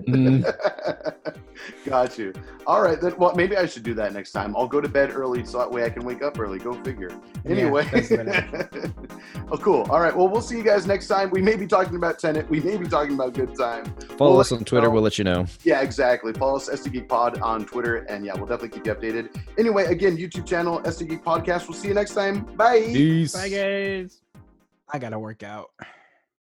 Got you. All right, then. Well, maybe I should do that next time. I'll go to bed early so that way I can wake up early. Go figure. Anyway. Yeah, oh, cool. All right. Well, we'll see you guys next time. We may be talking about Tenet. We may be talking about Good Time. Follow us on Twitter. We'll let you know. Yeah, exactly. Follow us, STGeekPod, on Twitter. And yeah, we'll definitely keep you updated. Anyway, again, YouTube channel, STGeek Podcast. We'll see you next time. Bye. Peace. Bye, guys. I got to work out.